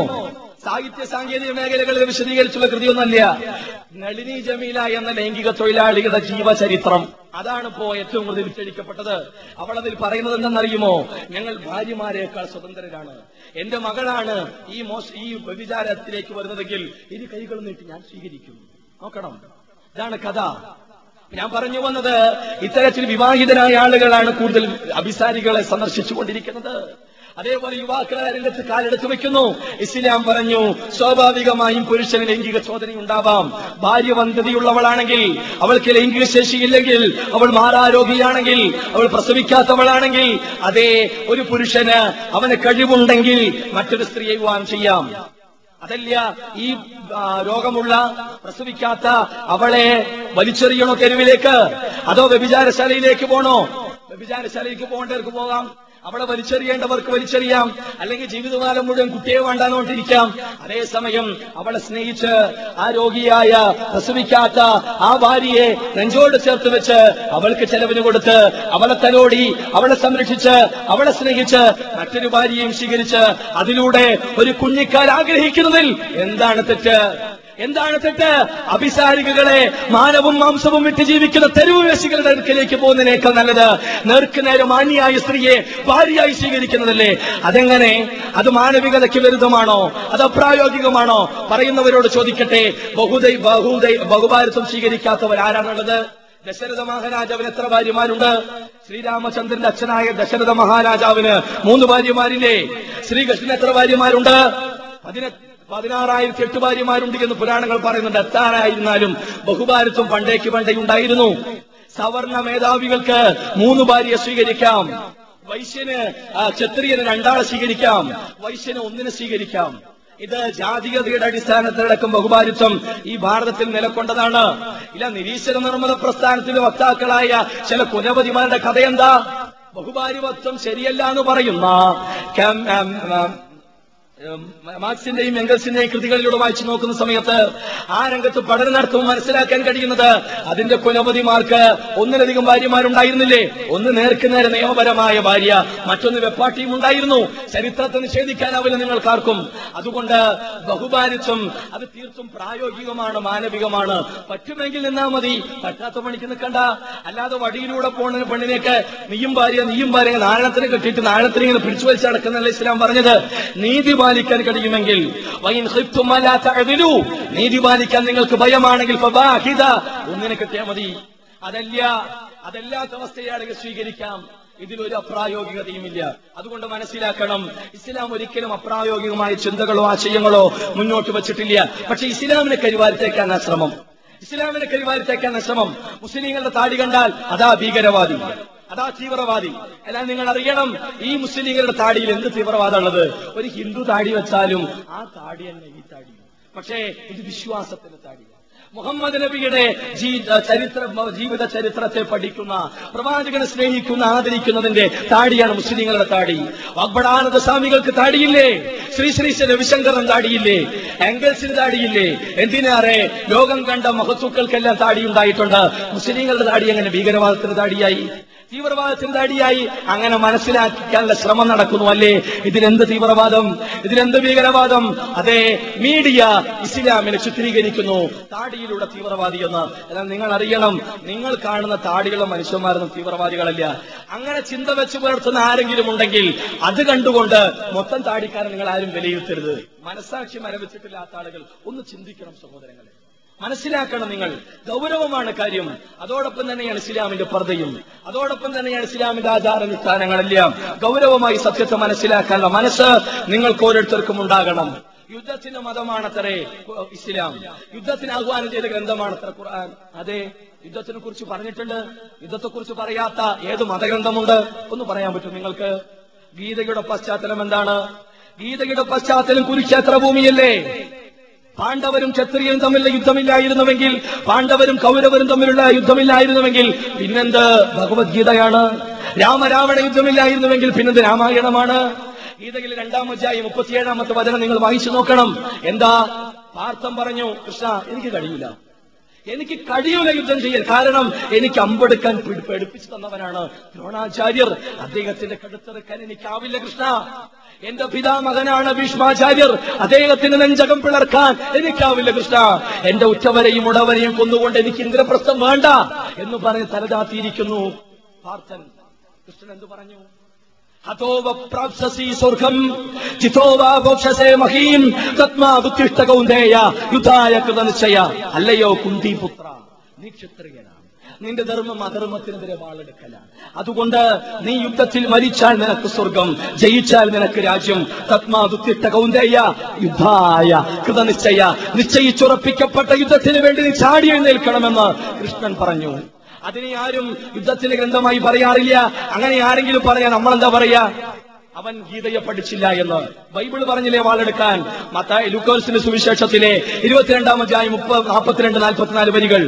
സാഹിത്യ സാങ്കേതിക മേഖലകളിൽ വിശദീകരിച്ചുള്ള കൃതിയൊന്നല്ല, നളിനി ജമീല എന്ന ലൈംഗിക തൊഴിലാളികളുടെ ജീവചരിത്രം. അതാണിപ്പോ ഏറ്റവും കൂടുതൽ വിറ്റഴിക്കപ്പെട്ടത്. അവളതിൽ പറയുന്നത് എന്തെന്നറിയുമോ? ഞങ്ങൾ ഭാര്യമാരെക്കാൾ സ്വതന്ത്രരാണ്. എന്റെ മകളാണ് ഈ വ്യഭിചാരത്തിലേക്ക് വരുന്നതെങ്കിൽ ഇനി കൈകൾ നീട്ടി ഞാൻ സ്വീകരിക്കും. നോക്കണം, ഇതാണ് കഥ. ഞാൻ പറഞ്ഞു വന്നത് ഇത്തരത്തിൽ വിവാഹിതരായ ആളുകളാണ് കൂടുതൽ അഭിസാരികളെ സന്ദർശിച്ചുകൊണ്ടിരിക്കുന്നത്. അതേപോലെ യുവാക്കളെ രംഗത്ത് കാലെടുത്ത് വെക്കുന്നു. ഇസ്ലാം പറഞ്ഞു സ്വാഭാവികമായും പുരുഷന് ലൈംഗിക ചോദന ഉണ്ടാവാം. ഭാര്യ വന്ധ്യതയുള്ളവളാണെങ്കിൽ, അവൾക്ക് ലൈംഗിക ശേഷിയില്ലെങ്കിൽ, അവൾ മാറാരോഗിയാണെങ്കിൽ, അവൾ പ്രസവിക്കാത്തവളാണെങ്കിൽ, അതേ ഒരു പുരുഷന് അവന് കഴിവുണ്ടെങ്കിൽ മറ്റൊരു സ്ത്രീയെ വിവാഹം ചെയ്യാം. അതല്ല ഈ രോഗമുള്ള പ്രസവിക്കാത്ത അവളെ വലിച്ചെറിയണോ തെരുവിലേക്ക്, അതോ വ്യഭിചാരശാലയിലേക്ക് പോണോ? വ്യഭിചാരശാലയിലേക്ക് പോകേണ്ടവർക്ക് പോകാം, അവളെ വലിച്ചെറിയേണ്ടവർക്ക് വലിച്ചെറിയാം, അല്ലെങ്കിൽ ജീവിതകാലം മുഴുവൻ കുട്ടിയെ വേണ്ടാനോണ്ടിരിക്കാം. അതേസമയം അവളെ സ്നേഹിച്ച് ആ രോഗിയായ പ്രസവിക്കാത്ത ആ ഭാര്യയെ നെഞ്ചോട് ചേർത്ത് വെച്ച് അവൾക്ക് ചെലവിന് കൊടുത്ത് അവളെ തലോടി അവളെ സംരക്ഷിച്ച് അവളെ സ്നേഹിച്ച് മറ്റൊരു ഭാര്യയും സ്വീകരിച്ച് അതിലൂടെ ഒരു കുഞ്ഞിക്കാൽ ആഗ്രഹിക്കുന്നതിൽ എന്താണ് തെറ്റ്? എന്താണ് തെറ്റ്? അഭിസാരികളെ മാനവും മാംസവും വിട്ട് ജീവിക്കുന്ന തെരുവുവേശികളുടെ അടുക്കിലേക്ക് പോകുന്നതിനേക്കാൾ നല്ലത് നേർക്ക് നേരെ മാന്യയായ സ്ത്രീയെ ഭാര്യയായി സ്വീകരിക്കുന്നതല്ലേ? അതെങ്ങനെ? അത് മാനവികതയ്ക്ക് വിരുദ്ധമാണോ? അത് അപ്രായോഗികമാണോ? പറയുന്നവരോട് ചോദിക്കട്ടെ, ബഹുഭാരത്വം സ്വീകരിക്കാത്തവരാരാണുള്ളത്? ദശരഥ മഹാരാജാവിന് എത്ര ഭാര്യമാരുണ്ട്? ശ്രീരാമചന്ദ്രന്റെ അച്ഛനായ ദശരഥ മഹാരാജാവിന് 3 ഭാര്യമാരില്ലേ? ശ്രീകൃഷ്ണന് എത്ര ഭാര്യമാരുണ്ട്? 16,008 ഭാര്യമാരുണ്ട് എന്ന് പുരാണങ്ങൾ പറയുന്നുണ്ട്. എത്താറായിരുന്നാലും ബഹുഭാരത്വം പണ്ടേക്ക് പണ്ടേ ഉണ്ടായിരുന്നു. സവർണ മേധാവികൾക്ക് 3 ഭാര്യയെ സ്വീകരിക്കാം. വൈശ്യന്, ക്ഷത്രിയന് 2 സ്വീകരിക്കാം, വൈശ്യന് 1 സ്വീകരിക്കാം. ഇത് ജാതീയതയുടെ അടിസ്ഥാനത്തിലടക്കം ബഹുഭാരിത്വം ഈ ഭാരതത്തിൽ നിലക്കൊണ്ടതാണ്. ഇല്ല, നിരീശ്വര നിർമ്മത പ്രസ്ഥാനത്തിന്റെ വക്താക്കളായ ചില കുലപതിമാരുടെ കഥയെന്താ? ബഹുഭാരിത്വം ശരിയല്ല എന്ന് പറയുന്ന മാർക്സിന്റെയും എംഗൽസിന്റെയും കൃതികളിലൂടെ വായിച്ചു നോക്കുന്ന സമയത്ത് ആ രംഗത്ത് പഠനം നടത്തുമ്പോൾ മനസ്സിലാക്കാൻ കഴിയുന്നത് അതിന്റെ കുലപതിമാർക്ക് 1ലധികം ഭാര്യമാരുണ്ടായിരുന്നില്ലേ? 1 നേർക്കുനേരെ നിയമപരമായ ഭാര്യ, മറ്റൊന്ന് വെപ്പാട്ടിയും ഉണ്ടായിരുന്നു. ചരിത്രത്തെ നിഷേധിക്കാനാവില്ല നിങ്ങൾക്കാർക്കും. അതുകൊണ്ട് ബഹുഭാരിത്വം അത് തീർത്തും പ്രായോഗികമാണ്, മാനവികമാണ്. പറ്റുമെങ്കിൽ നിന്നാ മതി, പറ്റാത്ത പണിക്ക് നിൽക്കണ്ട. അല്ലാതെ വഴിയിലൂടെ പോണ പെണ്ണിനെയൊക്കെ നീയും ഭാര്യ നാരണത്തിന് കെട്ടിയിട്ട് നാരണത്തിന് ഇങ്ങനെ പിടിച്ചു വലിച്ചടക്കുന്നല്ല ഇസ്ലാം പറഞ്ഞത്. നീതി പാലിക്കാൻ കഴിയുമെങ്കിൽ, നീതി പാലിക്കാൻ നിങ്ങൾക്ക് ഭയമാണെങ്കിൽ 1 കിട്ടിയാൽ മതി. അതല്ലാത്ത അവസ്ഥയാണെങ്കിൽ സ്വീകരിക്കാം. ഇതിലൊരു അപ്രായോഗികതയുമില്ല. അതുകൊണ്ട് മനസ്സിലാക്കണം, ഇസ്ലാം ഒരിക്കലും അപ്രായോഗികമായ ചിന്തകളോ ആശയങ്ങളോ മുന്നോട്ട് വെച്ചിട്ടില്ല. പക്ഷെ ഇസ്ലാമിനെ കരിവാരിത്തേക്കാനാണ് ശ്രമം. മുസ്ലിങ്ങളുടെ താടി കണ്ടാൽ അതാ ഭീകരവാദി, അതാ തീവ്രവാദി. എന്നാൽ നിങ്ങൾ അറിയണം, ഈ മുസ്ലിങ്ങളുടെ താടിയിൽ എന്ത് തീവ്രവാദമുള്ളത്? ഒരു ഹിന്ദു താടി വെച്ചാലും ആ താടി തന്നെ ഈ താടി. പക്ഷേ ഇത് വിശ്വാസത്തിന്റെ താടിയാണ്. മുഹമ്മദ് നബിയുടെ ജീവിത ചരിത്രത്തെ പഠിക്കുന്ന, പ്രവാചകനെ സ്നേഹിക്കുന്ന, ആദരിക്കുന്നതിന്റെ താടിയാണ് മുസ്ലിങ്ങളുടെ താടി. അക്ബറാനന്ദ സ്വാമികൾക്ക് താടിയില്ലേ? ശ്രീ രവിശങ്കരൻ താടിയില്ലേ? എംഗൽസിന് താടിയില്ലേ? എന്തിനേറെ, ലോകം കണ്ട മഹത്തുക്കൾക്കെല്ലാം താടി ഉണ്ടായിട്ടുണ്ട്. മുസ്ലിങ്ങളുടെ താടി എങ്ങനെ ഭീകരവാദത്തിന്റെ താടിയായി? തീവ്രവാദ ചിന്താടിയായി അങ്ങനെ മനസ്സിലാക്കിക്കാനുള്ള ശ്രമം നടക്കുന്നു അല്ലേ? ഇതിലെന്ത് തീവ്രവാദം, ഇതിലെന്ത് ഭീകരവാദം? അതെ, മീഡിയ ഇസ്ലാമിനെ ചിത്രീകരിക്കുന്നു താടിയിലുള്ള തീവ്രവാദി എന്ന്. എന്നാൽ നിങ്ങൾ അറിയണം, നിങ്ങൾ കാണുന്ന താടിയുള്ള മനുഷ്യന്മാരൊന്നും തീവ്രവാദികളല്ല. അങ്ങനെ ചിന്ത വെച്ച് പുലർത്തുന്ന ആരെങ്കിലും ഉണ്ടെങ്കിൽ അത് കണ്ടുകൊണ്ട് മൊത്തം താടിക്കാരൻ നിങ്ങൾ ആരും വിലയിരുത്തരുത്. മനസാക്ഷി മരവിച്ചിട്ടില്ലാത്ത ആളുകൾ ഒന്ന് ചിന്തിക്കണം സഹോദരങ്ങളെ, മനസ്സിലാക്കണം നിങ്ങൾ. ഗൗരവമാണ് കാര്യം. അതോടൊപ്പം തന്നെയാണ് ഇസ്ലാമിന്റെ പർദ്ദയും, അതോടൊപ്പം തന്നെയാണ് ഇസ്ലാമിന്റെ ആചാരാനുഷ്ഠാനങ്ങളെല്ലാം. ഗൗരവമായി സത്യത്തെ മനസ്സിലാക്കാനുള്ള മനസ്സ് നിങ്ങൾക്ക് ഓരോരുത്തർക്കും ഉണ്ടാകണം. യുദ്ധത്തിന്റെ മതമാണത്രേ ഇസ്ലാം, യുദ്ധത്തിന് ആഹ്വാനം ചെയ്ത ഗ്രന്ഥമാണത്ര ഖുർആൻ. അതെ, യുദ്ധത്തിനെ കുറിച്ച് പറഞ്ഞിട്ടുണ്ട്. യുദ്ധത്തെക്കുറിച്ച് പറയാത്ത ഏത് മതഗ്രന്ഥമുണ്ട്? ഒന്ന് പറയാൻ പറ്റും നിങ്ങൾക്ക്? ഗീതയുടെ പശ്ചാത്തലം എന്താണ്? ഗീതയുടെ പശ്ചാത്തലം കുരുക്ഷേത്രഭൂമിയല്ലേ? പാണ്ഡവരും ക്ഷത്രിയരും തമ്മിലുള്ള യുദ്ധമില്ലായിരുന്നുവെങ്കിൽ, പാണ്ഡവരും കൗരവരും തമ്മിലുള്ള യുദ്ധമില്ലായിരുന്നുവെങ്കിൽ പിന്നെന്ത് ഭഗവത്ഗീതയാണ്? രാമരാവണ യുദ്ധമില്ലായിരുന്നുവെങ്കിൽ പിന്നെന്ത് രാമായണമാണ്? ഗീതയിൽ 2-ാം അധ്യായം 37-ാമത്തെ വചനം നിങ്ങൾ വായിച്ചു നോക്കണം. എന്താ? പാർത്ഥം പറഞ്ഞു, കൃഷ്ണ എനിക്ക് കഴിയില്ല, എനിക്ക് കഴിയൂല യുദ്ധം ചെയ്യാൻ. കാരണം എനിക്ക് അമ്പെടുക്കാൻ പഠിപ്പിച്ചു തന്നവനാണ് ദ്രോണാചാര്യർ, അദ്ദേഹത്തിന്റെ കടുത്തിറക്കാൻ എനിക്കാവില്ല കൃഷ്ണ. എന്റെ പിതാമകനാണ് ഭീഷ്മാചാര്യർ, അദ്ദേഹത്തിന് നെഞ്ചകം പിളർക്കാൻ എനിക്കാവില്ല കൃഷ്ണ. എന്റെ ഉറ്റവരെയും ഉടവരെയും കൊന്നുകൊണ്ട് എനിക്ക് ഇന്ദ്രപ്രസ്ഥം വേണ്ട എന്ന് പറഞ്ഞ് തലതാത്തിയിരിക്കുന്നു പാർത്ഥൻ. കൃഷ്ണൻ എന്തു പറഞ്ഞു? അല്ലയോ കുന്തിപുത്ര, നീ ക്ഷത്രിയനാണ്, നിന്റെ ധർമ്മം അധർമ്മത്തിനെതിരെ വാളെടുക്കലാണ്. അതുകൊണ്ട് നീ യുദ്ധത്തിൽ മരിച്ചാൽ നിനക്ക് സ്വർഗം, ജയിച്ചാൽ നിനക്ക് രാജ്യം. തത്മാതുത്തിട്ട കൗന്ദേയ യുദ്ധായ കൃതനിശ്ചയ, നിശ്ചയിച്ചുറപ്പിക്കപ്പെട്ട യുദ്ധത്തിന് വേണ്ടി നീ ചാടി എഴുന്നേൽക്കണമെന്ന് കൃഷ്ണൻ പറഞ്ഞു. അതിനെ ആരും യുദ്ധത്തിന്റെ ഗ്രന്ഥമായി പറയാറില്ല. അങ്ങനെ ആരെങ്കിലും പറയാൻ നമ്മളെന്താ പറയാ? അവൻ ഗീതയെ പഠിച്ചില്ല എന്ന്. ബൈബിൾ പറഞ്ഞില്ലേ വാളെടുക്കാൻ? മത്തായി ലൂക്കോസിന്റെ സുവിശേഷത്തിലെ 22-ാം അധ്യായം 42-44 വരികൾ.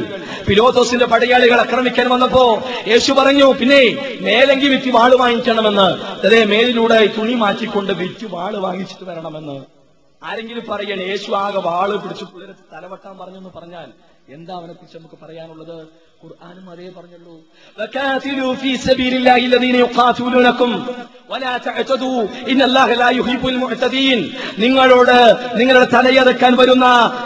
പിലാത്തോസിന്റെ പടയാളികൾ ആക്രമിക്കാൻ വന്നപ്പോ യേശു പറഞ്ഞു, പിന്നെ മേലങ്കി വിറ്റ് വാള് വാങ്ങിക്കണമെന്ന്. അതേ, മേലിലൂടെ തുണി മാറ്റിക്കൊണ്ട് വിറ്റ് വാള് വാങ്ങിച്ചിട്ട് വരണമെന്ന് ആരെങ്കിലും പറയണേ? യേശു ആകെ വാള് പിടിച്ച് പിള്ളേരെ തലവെട്ടാൻ പറഞ്ഞെന്ന് പറഞ്ഞാൽ എന്താ അവനെ കുറിച്ച് നമുക്ക് പറയാനുള്ളത്? ഖുർആനും അതേ പറഞ്ഞുള്ളൂ, വഖാതിലൂ ഫീ സബീലില്ലാഹി ലദീന യുഖാതിലൂനകും വലാ തഅതദൂ ഇന്നല്ലാഹ ലാ യുഹിബ്ബുൽ മുഅ്തദീൻ. നിങ്ങളോട് നിങ്ങളുടെ തലയറക്കാൻ വരുന്ന,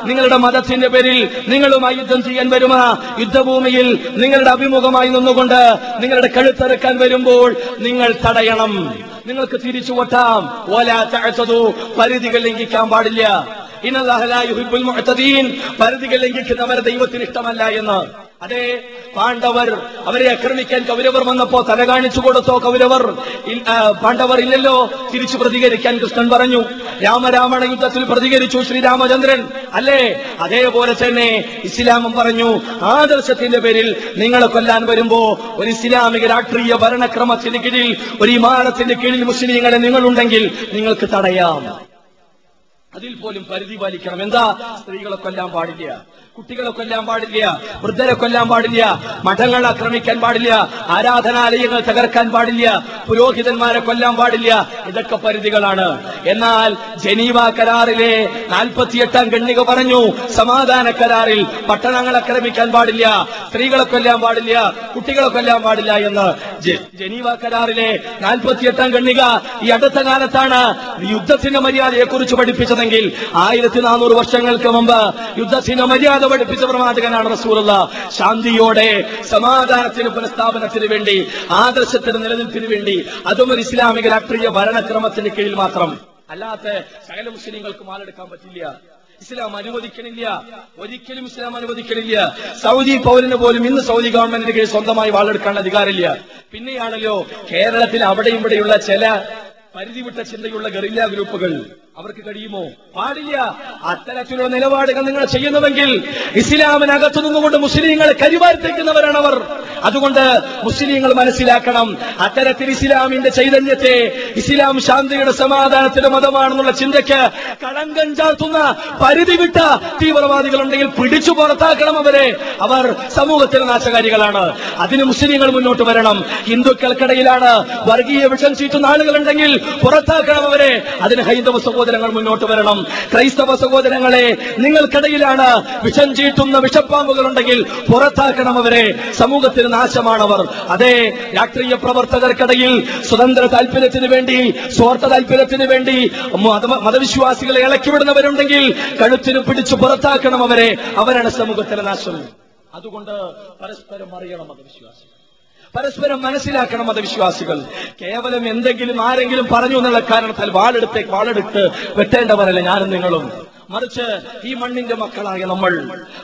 നിങ്ങളുടെ മതത്തിന്റെ പേരിൽ നിങ്ങളുമായി യുദ്ധം ചെയ്യാൻ വരുന്ന, യുദ്ധഭൂമിയിൽ നിങ്ങളുടെ അഭിമുഖമായി നിന്നുകൊണ്ട് നിങ്ങളുടെ കഴുത്തറക്കാൻ വരുമ്പോൾ നിങ്ങൾ തടയണം. നിങ്ങൾക്ക് തിരിച്ചു ഓട്ടാം. വലാ തഅതദൂ, പരിധികൾ ലംഘിക്കാൻ പാടില്ല. ഇന്നല്ലാഹ ലാ യുഹിബ്ബുൽ മുഅ്തദീൻ, പരിധികൾ ലംഘിക്കുന്നവർ ദൈവത്തിന് ഇഷ്ടമല്ല എന്ന്. അതെ, പാണ്ഡവർ അവരെ ആക്രമിക്കാൻ കൗരവർ വന്നപ്പോ തല കാണിച്ചു കൊടുത്തോ കൗരവർ? പാണ്ഡവർ ഇല്ലല്ലോ. തിരിച്ചു പ്രതികരിക്കാൻ കൃഷ്ണൻ പറഞ്ഞു. രാമരാവണ യുദ്ധത്തിൽ പ്രതികരിച്ചു ശ്രീരാമചന്ദ്രൻ അല്ലേ? അതേപോലെ തന്നെ ഇസ്ലാമും പറഞ്ഞു, ആദർശത്തിന്റെ പേരിൽ നിങ്ങളെ കൊല്ലാൻ വരുമ്പോ ഒരു ഇസ്ലാമിക രാഷ്ട്രീയ ഭരണക്രമത്തിന് കീഴിൽ, ഒരു ഇമാരത്തിന്റെ കീഴിൽ മുസ്ലിങ്ങളെ നിങ്ങളുണ്ടെങ്കിൽ നിങ്ങൾക്ക് തടയാം. അതിൽ പോലും പരിധി പാലിക്കണം. എന്താ? സ്ത്രീകളെ കൊല്ലാൻ പാടില്ല, കുട്ടികളെ കൊല്ലാൻ പാടില്ല, വൃദ്ധരെ കൊല്ലാൻ പാടില്ല, മഠങ്ങൾ ആക്രമിക്കാൻ പാടില്ല, ആരാധനാലയങ്ങൾ തകർക്കാൻ പാടില്ല, പുരോഹിതന്മാരെ കൊല്ലാൻ പാടില്ല. ഇതൊക്കെ പരിധികളാണ്. എന്നാൽ ജനീവ കരാറിലെ 48-ാം ഖണ്ഡിക പറഞ്ഞു, സമാധാന കരാറിൽ പട്ടണങ്ങൾ ആക്രമിക്കാൻ പാടില്ല, സ്ത്രീകളെ കൊല്ലാൻ പാടില്ല, കുട്ടികളെ കൊല്ലാൻ പാടില്ല എന്ന്. ജനീവ കരാറിലെ 48-ാം ഖണ്ഡിക ഈ അടുത്ത കാലത്താണ് യുദ്ധത്തിന്റെ മര്യാദയെ കുറിച്ച് പഠിപ്പിച്ചത്. 1400 വർഷങ്ങൾക്ക് മുമ്പ് യുദ്ധത്തിന് മര്യാദ പഠിപ്പിച്ച പ്രവാചകനാണ് റസൂലുള്ള. ശാന്തിയോടെ സമാധാനത്തിന്, പുനഃസ്ഥാപനത്തിന് വേണ്ടി, ആദർശത്തിന് നിലനിൽപ്പിന് വേണ്ടി, അതും ഒരു ഇസ്ലാമിക രാഷ്ട്രീയ ഭരണക്രമത്തിന് കീഴിൽ മാത്രം. അല്ലാത്ത സകല മുസ്ലിങ്ങൾക്ക് വാളെടുക്കാൻ പറ്റില്ല. ഇസ്ലാം അനുവദിക്കണില്ല, ഒരിക്കലും ഇസ്ലാം അനുവദിക്കണില്ല. സൗദി പൗരന് പോലും ഇന്ന് സൗദി ഗവൺമെന്റിന് കീഴിൽ സ്വന്തമായി വാളെടുക്കാൻ അധികാരമില്ല. പിന്നെയാണല്ലോ കേരളത്തിൽ അവിടെയും ഇവിടെയുള്ള ചില പരിധി വിട്ട ചിന്തയുള്ള ഗറില്ല ഗ്രൂപ്പുകൾ, അവർക്ക് കഴിയുമോ? പാടില്ല. അത്തരത്തിലുള്ള നിലപാടുകൾ നിങ്ങൾ ചെയ്യുന്നുവെങ്കിൽ ഇസ്ലാമിനകത്തു നിന്നുകൊണ്ട് മുസ്ലിങ്ങളെ കരിവാരിത്തേക്കുന്നവരാണ് അവർ. അതുകൊണ്ട് മുസ്ലിങ്ങൾ മനസ്സിലാക്കണം, അത്തരത്തിൽ ഇസ്ലാമിന്റെ ചൈതന്യത്തെ, ഇസ്ലാം ശാന്തിയുടെ സമാധാനത്തിന്റെ മതമാണെന്നുള്ള ചിന്തയ്ക്ക് കളങ്കം ചാർത്തുന്ന പരിധി വിട്ട തീവ്രവാദികളുണ്ടെങ്കിൽ പിടിച്ചു പുറത്താക്കണം അവരെ. അവർ സമൂഹത്തിന് നാശകാരികളാണ്. അതിന് മുസ്ലിങ്ങൾ മുന്നോട്ട് വരണം. ഹിന്ദുക്കൾക്കിടയിലാണ് വർഗീയ വിഷം ചീറ്റുന്ന ആളുകളുണ്ടെങ്കിൽ പുറത്താക്കണം അവരെ. അതിന് ഹൈന്ദവ സഹോദരങ്ങൾ മുന്നോട്ട് വരണം. ക്രൈസ്തവ സഹോദരങ്ങളെ, നിങ്ങൾക്കിടയിലാണ് വിഷം ചീറ്റുന്ന വിഷപ്പാമ്പുകളുണ്ടെങ്കിൽ പുറത്താക്കണം അവരെ. സമൂഹത്തിന് നാശമാണവർ. അതേ, രാഷ്ട്രീയ പ്രവർത്തകർക്കിടയിൽ സ്വതന്ത്ര താല്പര്യത്തിന് വേണ്ടി, സ്വാർത്ഥ താല്പര്യത്തിന് വേണ്ടി മതവിശ്വാസികളെ ഇളക്കിവിടുന്നവരുണ്ടെങ്കിൽ കഴുത്തിന് പിടിച്ചു പുറത്താക്കണം അവരെ. അവരാണ് സമൂഹത്തിന്റെ നാശം. അതുകൊണ്ട് പരസ്പരം അറിയണം മതവിശ്വാസികൾ, പരസ്പരം മനസ്സിലാക്കണം മതവിശ്വാസികൾ. കേവലം എന്തെങ്കിലും ആരെങ്കിലും പറഞ്ഞു എന്നുള്ള കാരണത്താൽ വാളെടുത്ത് വെട്ടേണ്ടവരല്ല ഞാനും നിങ്ങളും. മറിച്ച് ഈ മണ്ണിന്റെ മക്കളായ നമ്മൾ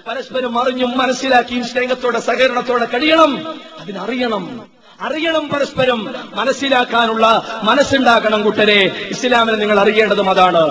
പരസ്പരം അറിഞ്ഞും മനസ്സിലാക്കിയും സ്നേഹത്തോടെ സഹകരണത്തോടെ കഴിയണം. അതിനറിയണം, അറിയണം, പരസ്പരം മനസ്സിലാക്കാനുള്ള മനസ്സുണ്ടാകണം. കൂട്ടരെ, ഇസ്ലാമിനെ നിങ്ങൾ അറിയേണ്ടതും അതാണ്.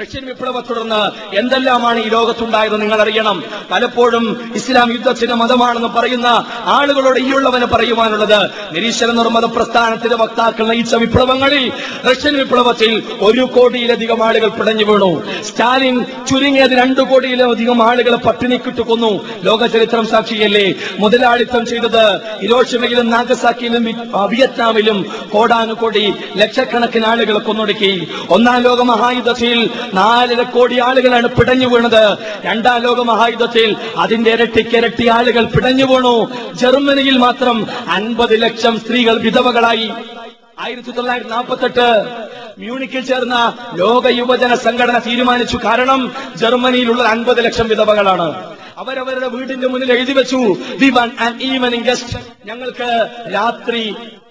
റഷ്യൻ വിപ്ലവത്തെ തുടർന്ന് എന്തെല്ലാമാണ് ഈ ലോകത്തുണ്ടായത് നിങ്ങൾ അറിയണം. പലപ്പോഴും ഇസ്ലാം യുദ്ധത്തിന്റെ മതമാണെന്ന് പറയുന്ന ആളുകളോട് ഈയുള്ളവന് പറയുവാനുള്ളത്, നിരീശ്വര നിർമ്മത പ്രസ്ഥാനത്തിന്റെ വക്താക്കൾ നയിച്ച വിപ്ലവങ്ങളിൽ, റഷ്യൻ വിപ്ലവത്തിൽ 1 കോടിയിലധികം ആളുകൾ പിടഞ്ഞു വീണു. സ്റ്റാലിൻ ചുരുങ്ങിയത് 2 കോടിയിലധികം ആളുകളെ പട്ടിണിക്കിട്ട് കൊന്നു. ലോക ചരിത്രം സാക്ഷിയല്ലേ. മുതലാളിത്തം ചെയ്തത് ഹിരോഷിമയിലും നാഗസാക്കിയിലും വിയറ്റ്നാമിലും കോടാനുകോടി ലക്ഷക്കണക്കിന് ആളുകളെ കൊന്നൊടുക്കി. ഒന്നാം ലോക മഹായുദ്ധത്തിൽ 4.5 കോടി ആളുകളാണ് പിടഞ്ഞു വീണത്. രണ്ടാം ലോക മഹായുദ്ധത്തിൽ അതിന്റെ ഇരട്ടിക്കിരട്ടി ആളുകൾ പിടഞ്ഞു വീണു. ജർമ്മനിയിൽ മാത്രം 50 ലക്ഷം സ്ത്രീകൾ വിധവകളായി. 1948 മ്യൂണിക്കിൽ ചേർന്ന ലോക യുവജന സംഘടന തീരുമാനിച്ചു. കാരണം ജർമ്മനിയിലുള്ള 50 ലക്ഷം വിധവകളാണ്. അവരവരുടെ വീടിന്റെ മുന്നിൽ എഴുതി വെച്ചു, we want an evening guest. ഞങ്ങൾക്ക് രാത്രി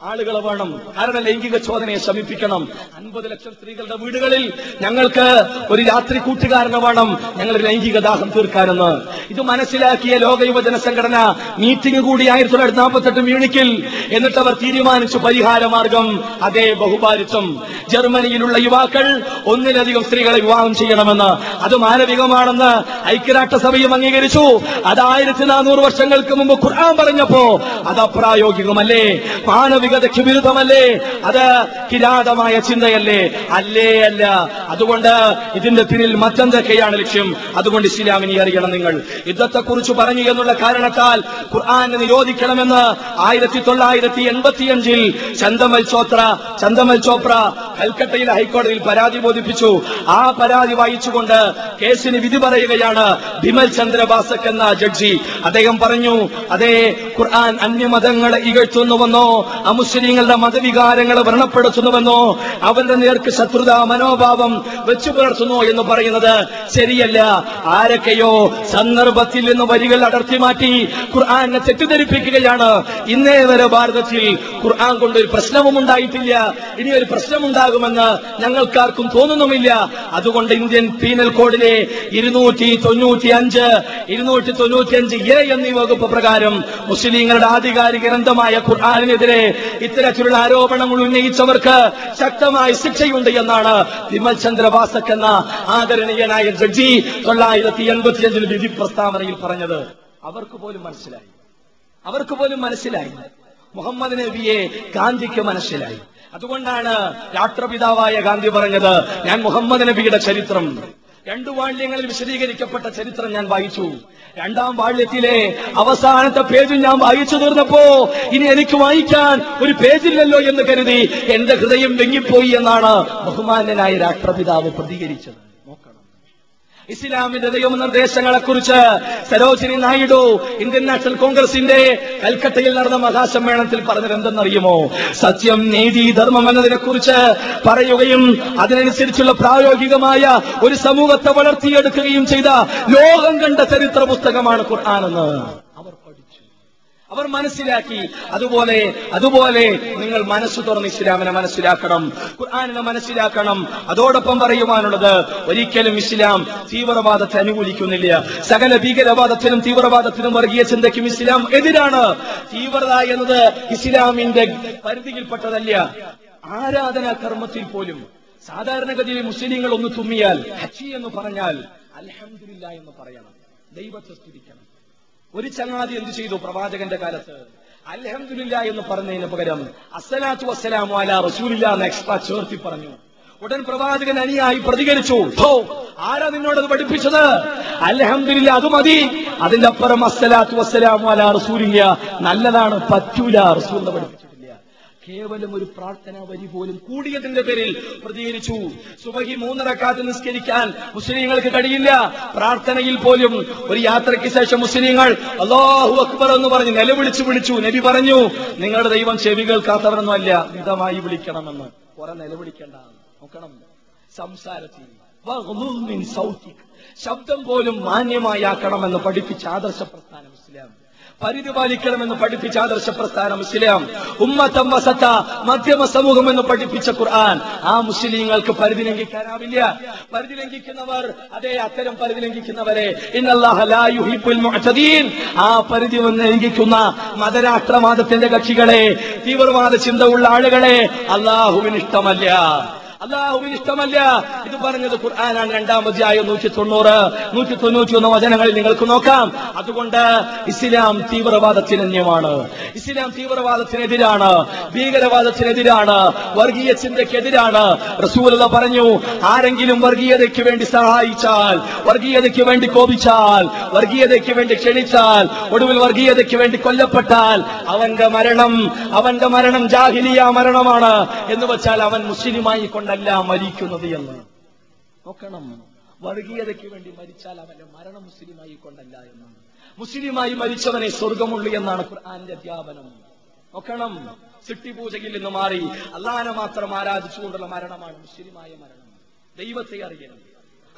ആളുകളെ വേണം, കാരണം ലൈംഗിക ചോദനയെ ശമിപ്പിക്കണം. 50 ലക്ഷം സ്ത്രീകളുടെ വീടുകളിൽ ഞങ്ങൾക്ക് ഒരു രാത്രി കൂട്ടുകാരനെ വേണം, ഞങ്ങൾ ലൈംഗിക ദാഹം തീർക്കാനെന്ന്. ഇത് മനസ്സിലാക്കിയ ലോക യുവജന സംഘടന മീറ്റിംഗ് കൂടി 1948 മ്യൂണിക്കിൽ. എന്നിട്ട് അവർ തീരുമാനിച്ചു പരിഹാര മാർഗം, അതേ ബഹുഭാരിത്വം. ജർമ്മനിയിലുള്ള യുവാക്കൾ ഒന്നിലധികം സ്ത്രീകളെ വിവാഹം ചെയ്യണമെന്ന്. അത് മാനവികമാണെന്ന് ഐക്യരാഷ്ട്രസഭയും അംഗീകരിച്ചു. അത് 1400 വർഷങ്ങൾക്ക് മുമ്പ് ഖുർആൻ പറഞ്ഞപ്പോ അത് അപ്രായോഗികമല്ലേ? മാനവികതയ്ക്ക് വിരുദ്ധമല്ലേ? അത് കിരാതമായ ചിന്തയല്ലേ? അല്ലേ, അല്ല. അതുകൊണ്ട് ഇതിന്റെ പിന്നിൽ മറ്റെന്തൊക്കെയാണ് ലക്ഷ്യം? അതുകൊണ്ട് ഇസ്ലാമിനെ അറിയണം നിങ്ങൾ. യുദ്ധത്തെക്കുറിച്ച് പറഞ്ഞു എന്നുള്ള കാരണത്താൽ ഖുർആനെ നിരോധിക്കണമെന്ന് 1985-ൽ ചന്ദമൽ ചോപ്ര കൽക്കട്ടയിലെ ഹൈക്കോടതിയിൽ പരാതി ബോധിപ്പിച്ചു. ആ പരാതി വായിച്ചുകൊണ്ട് കേസിന് വിധി പറയുകയാണ് ബിമൽ ചന്ദ്രബാസ് എന്ന ജഡ്ജി. അദ്ദേഹം പറഞ്ഞു, അതേ, ഖുർആൻ അന്യമതങ്ങളെ ഇകഴ്ത്തുന്നുവെന്നോ അമുസ്ലിങ്ങളുടെ മതവികാരങ്ങളെ വ്രണപ്പെടുത്തുന്നുവെന്നോ അവന്റെ നേർക്ക് ശത്രുതാ മനോഭാവം വെച്ചു പുലർത്തുന്നു എന്ന് പറയുന്നത് ശരിയല്ല. ആരൊക്കെയോ സന്ദർഭത്തിൽ നിന്ന് വരികൾ അടർത്തി മാറ്റി ഖുർആനെ തെറ്റിദ്ധരിപ്പിക്കുകയാണ്. ഇന്നേ വരെ ഭാരതത്തിൽ ഖുർആൻ കൊണ്ടൊരു പ്രശ്നവും ഉണ്ടായിട്ടില്ല, ഇനി ഒരു പ്രശ്നമുണ്ടാകുമെന്ന് ഞങ്ങൾക്കാർക്കും തോന്നുന്നുമില്ല. അതുകൊണ്ട് ഇന്ത്യൻ പീനൽ കോഡിലെ 295 എന്നീ വകുപ്പ് പ്രകാരം മുസ്ലിങ്ങളുടെ ആധികാരിക ഗ്രന്ഥമായ ഖുർആനിനെതിരെ ഇത്തരത്തിലുള്ള ആരോപണങ്ങൾ ഉന്നയിച്ചവർക്ക് ശക്തമായ ശിക്ഷയുണ്ട് എന്നാണ് വിമൽ ചന്ദ്ര വാസക് എന്ന ആദരണീയനായ ജഡ്ജി 1985-ൽ വിധി പ്രസ്താവനയിൽ പറഞ്ഞത്. അവർക്ക് പോലും മനസ്സിലായി മുഹമ്മദ് നബിയെ ഗാന്ധിക്ക് മനസ്സിലായി. അതുകൊണ്ടാണ് രാഷ്ട്രപിതാവായ ഗാന്ധി പറഞ്ഞത്, ഞാൻ മുഹമ്മദ് നബിയുടെ ചരിത്രം 2 വാള്യങ്ങളിൽ വിശദീകരിക്കപ്പെട്ട ചരിത്രം ഞാൻ വായിച്ചു. 2-ാം വാള്യത്തിലെ അവസാനത്തെ പേജിൽ ഞാൻ വായിച്ചു തീർന്നപ്പോ ഇനി എനിക്ക് വായിക്കാൻ ഒരു പേജില്ലല്ലോ എന്ന് കരുതി എന്റെ ഹൃദയം വെങ്ങിപ്പോയി എന്നാണ് ബഹുമാന്യനായ രാഷ്ട്രപിതാവ് പ്രതികരിച്ചത്. നോക്കണം, ഇസ്ലാമിന്റെ നിയമനിർദ്ദേശങ്ങളെക്കുറിച്ച് സരോജിനി നായിഡു ഇന്ത്യൻ നാഷണൽ കോൺഗ്രസിന്റെ കൽക്കട്ടയിൽ നടന്ന മഹാസമ്മേളനത്തിൽ പറഞ്ഞത് എന്തെന്നറിയുമോ? സത്യം, നീതി, ധർമ്മം എന്നതിനെ കുറിച്ച് പറയുകയും അതിനനുസരിച്ചുള്ള പ്രായോഗികമായ ഒരു സമൂഹത്തെ വളർത്തിയെടുക്കുകയും ചെയ്ത ലോകം കണ്ട ചരിത്ര പുസ്തകമാണ് ഖുർആനെന്ന് അവർ പഠിച്ചു, അവർ മനസ്സിലാക്കി. അതുപോലെ നിങ്ങൾ മനസ്സ് തുറന്ന് ഇസ്ലാമിനെ മനസ്സിലാക്കണം, ഖുർആനിനെ മനസ്സിലാക്കണം. അതോടൊപ്പം പറയുവാനുള്ളത്, ഒരിക്കലും ഇസ്ലാം തീവ്രവാദത്തെ അനുകൂലിക്കുന്നില്ല. സകല ഭീകരവാദത്തിനും തീവ്രവാദത്തിനും വർഗീയ ചിന്തയ്ക്കും ഇസ്ലാം എതിരാണ്. തീവ്രത എന്നത് ഇസ്ലാമിന്റെ പരിധിയിൽപ്പെട്ടതല്ല. ആരാധനാ കർമ്മത്തിൽ പോലും സാധാരണഗതിയിൽ മുസ്ലിങ്ങൾ ഒന്ന് തുമ്മിയാൽ, ഹജ്ജ് എന്ന് പറഞ്ഞാൽ അൽഹംദുലില്ലാ എന്ന് പറയണം, ദൈവത്തെ സ്തുതിക്കണം. ഒരു ചങ്ങാതി എന്തു ചെയ്തു പ്രവാചകന്റെ കാലത്ത്? അൽഹംദുലില്ലാ എന്ന് പറഞ്ഞതിന് പകരം അസ്സലാത്തു വസ്സലാമു അലാ റസൂലില്ലാ എന്ന് എക്സ്ട്രാ ചേർത്തി പറഞ്ഞു. ഉടൻ പ്രവാചകൻ അനുയായി പ്രതികരിച്ചു, ആരാ നിന്നോടത് പഠിപ്പിച്ചത്? അൽഹംദുലില്ലാ, അത് മതി, അതിന്റെ അപ്പുറം അസ്സലാത്തു വസ്സലാമു അലാ റസൂലില്ലാ നല്ലതാണ്, പറ്റൂല, റസൂലിനെ പഠിപ്പിച്ചിട്ടില്ല. കേവലം ഒരു പ്രാർത്ഥന വരി പോലും കൂടിയതിന്റെ പേരിൽ പ്രതികരിച്ചു. സുബഹി 3 റക്അത്ത് നിസ്കരിക്കാൻ മുസ്ലിങ്ങൾക്ക് കഴിയില്ല. പ്രാർത്ഥനയിൽ പോലും ഒരു യാത്രയ്ക്ക് ശേഷം മുസ്ലിങ്ങൾ അല്ലാഹു അക്ബർ എന്ന് പറഞ്ഞ് നിലവിളിച്ചു വിളിച്ചു. നബി പറഞ്ഞു, നിങ്ങളുടെ ദൈവം ചെവി കേൾക്കാത്തവരൊന്നുമല്ല, മിതമായി വിളിക്കണമെന്ന്. കുറെ നിലവിളിക്കേണ്ട, നോക്കണം സംസാരത്തിൽ. ശബ്ദം പോലും മാന്യമായി ആക്കണമെന്ന് പഠിപ്പിച്ച ആദർശ പ്രസ്ഥാനം ഇസ്ലാം. പരിധി പാലിക്കണമെന്ന് പഠിപ്പിച്ച ആദർശ പ്രസ്ഥാനം ഇസ്ലാം. ഉമ്മത്തം വസത്ത, മധ്യമ സമൂഹം എന്ന് പഠിപ്പിച്ച ഖുർആൻ. ആ മുസ്ലിങ്ങൾക്ക് പരിധി ലംഘിക്കാനാവില്ല. പരിധി ലംഘിക്കുന്നവർ, അതേ അത്തരം പരിധി ലംഘിക്കുന്നവരെ ഇന്നല്ലാഹ ലാ യുഹിബ്ബുൽ മുഅ്തദീൻ, ആ പരിധി ലംഘിക്കുന്ന മതരാഷ്ട്രവാദത്തിന്റെ കക്ഷികളെ, തീവ്രവാദ ചിന്ത ഉള്ള ആളുകളെ അല്ലാഹുവിന് ഇഷ്ടമല്ല, അല്ലാഹുവിന് ഇഷ്ടമല്ല. ഇത് പറഞ്ഞത് ഖുർആനാണ്. 2-ാമധ്യായം 190, 191 വചനങ്ങളിൽ നിങ്ങൾക്ക് നോക്കാം. അതുകൊണ്ട് ഇസ്ലാം തീവ്രവാദത്തിനന്യമാണ്, ഇസ്ലാം തീവ്രവാദത്തിനെതിരാണ്, ഭീകരവാദത്തിനെതിരാണ്, വർഗീയ ചിന്തക്കെതിരാണ്. റസൂലുള്ള പറഞ്ഞു, ആരെങ്കിലും വർഗീയതയ്ക്ക് വേണ്ടി സഹായിച്ചാൽ, വർഗീയതയ്ക്ക് വേണ്ടി കോപിച്ചാൽ, വർഗീയതയ്ക്ക് വേണ്ടി ക്ഷണിച്ചാൽ, ഒടുവിൽ വർഗീയതയ്ക്ക് വേണ്ടി കൊല്ലപ്പെട്ടാൽ അവന്റെ മരണം ജാഹിലിയ മരണമാണ് എന്ന് വെച്ചാൽ അവൻ മുസ്ലിമായി കൊണ്ടല്ല മരിക്കുന്നത് എന്ന്. നോക്കണം, വർഗീയതയ്ക്ക് വേണ്ടി മരിച്ചാൽ അവന്റെ മരണം മുസ്ലിമായി കൊണ്ടല്ല എന്നാണ്. മുസ്ലിമായി മരിച്ചവനെ സ്വർഗമുള്ളൂ എന്നാണ് ഖുർആന്റെ അധ്യാപനം. നോക്കണം, സിട്ടിപൂജയിൽ നിന്ന് മാറി അല്ലാഹനെ മാത്രം ആരാധിച്ചുകൊണ്ടുള്ള മരണമാണ് മുസ്ലിമായ മരണം. ദൈവത്തെ അറിയണം.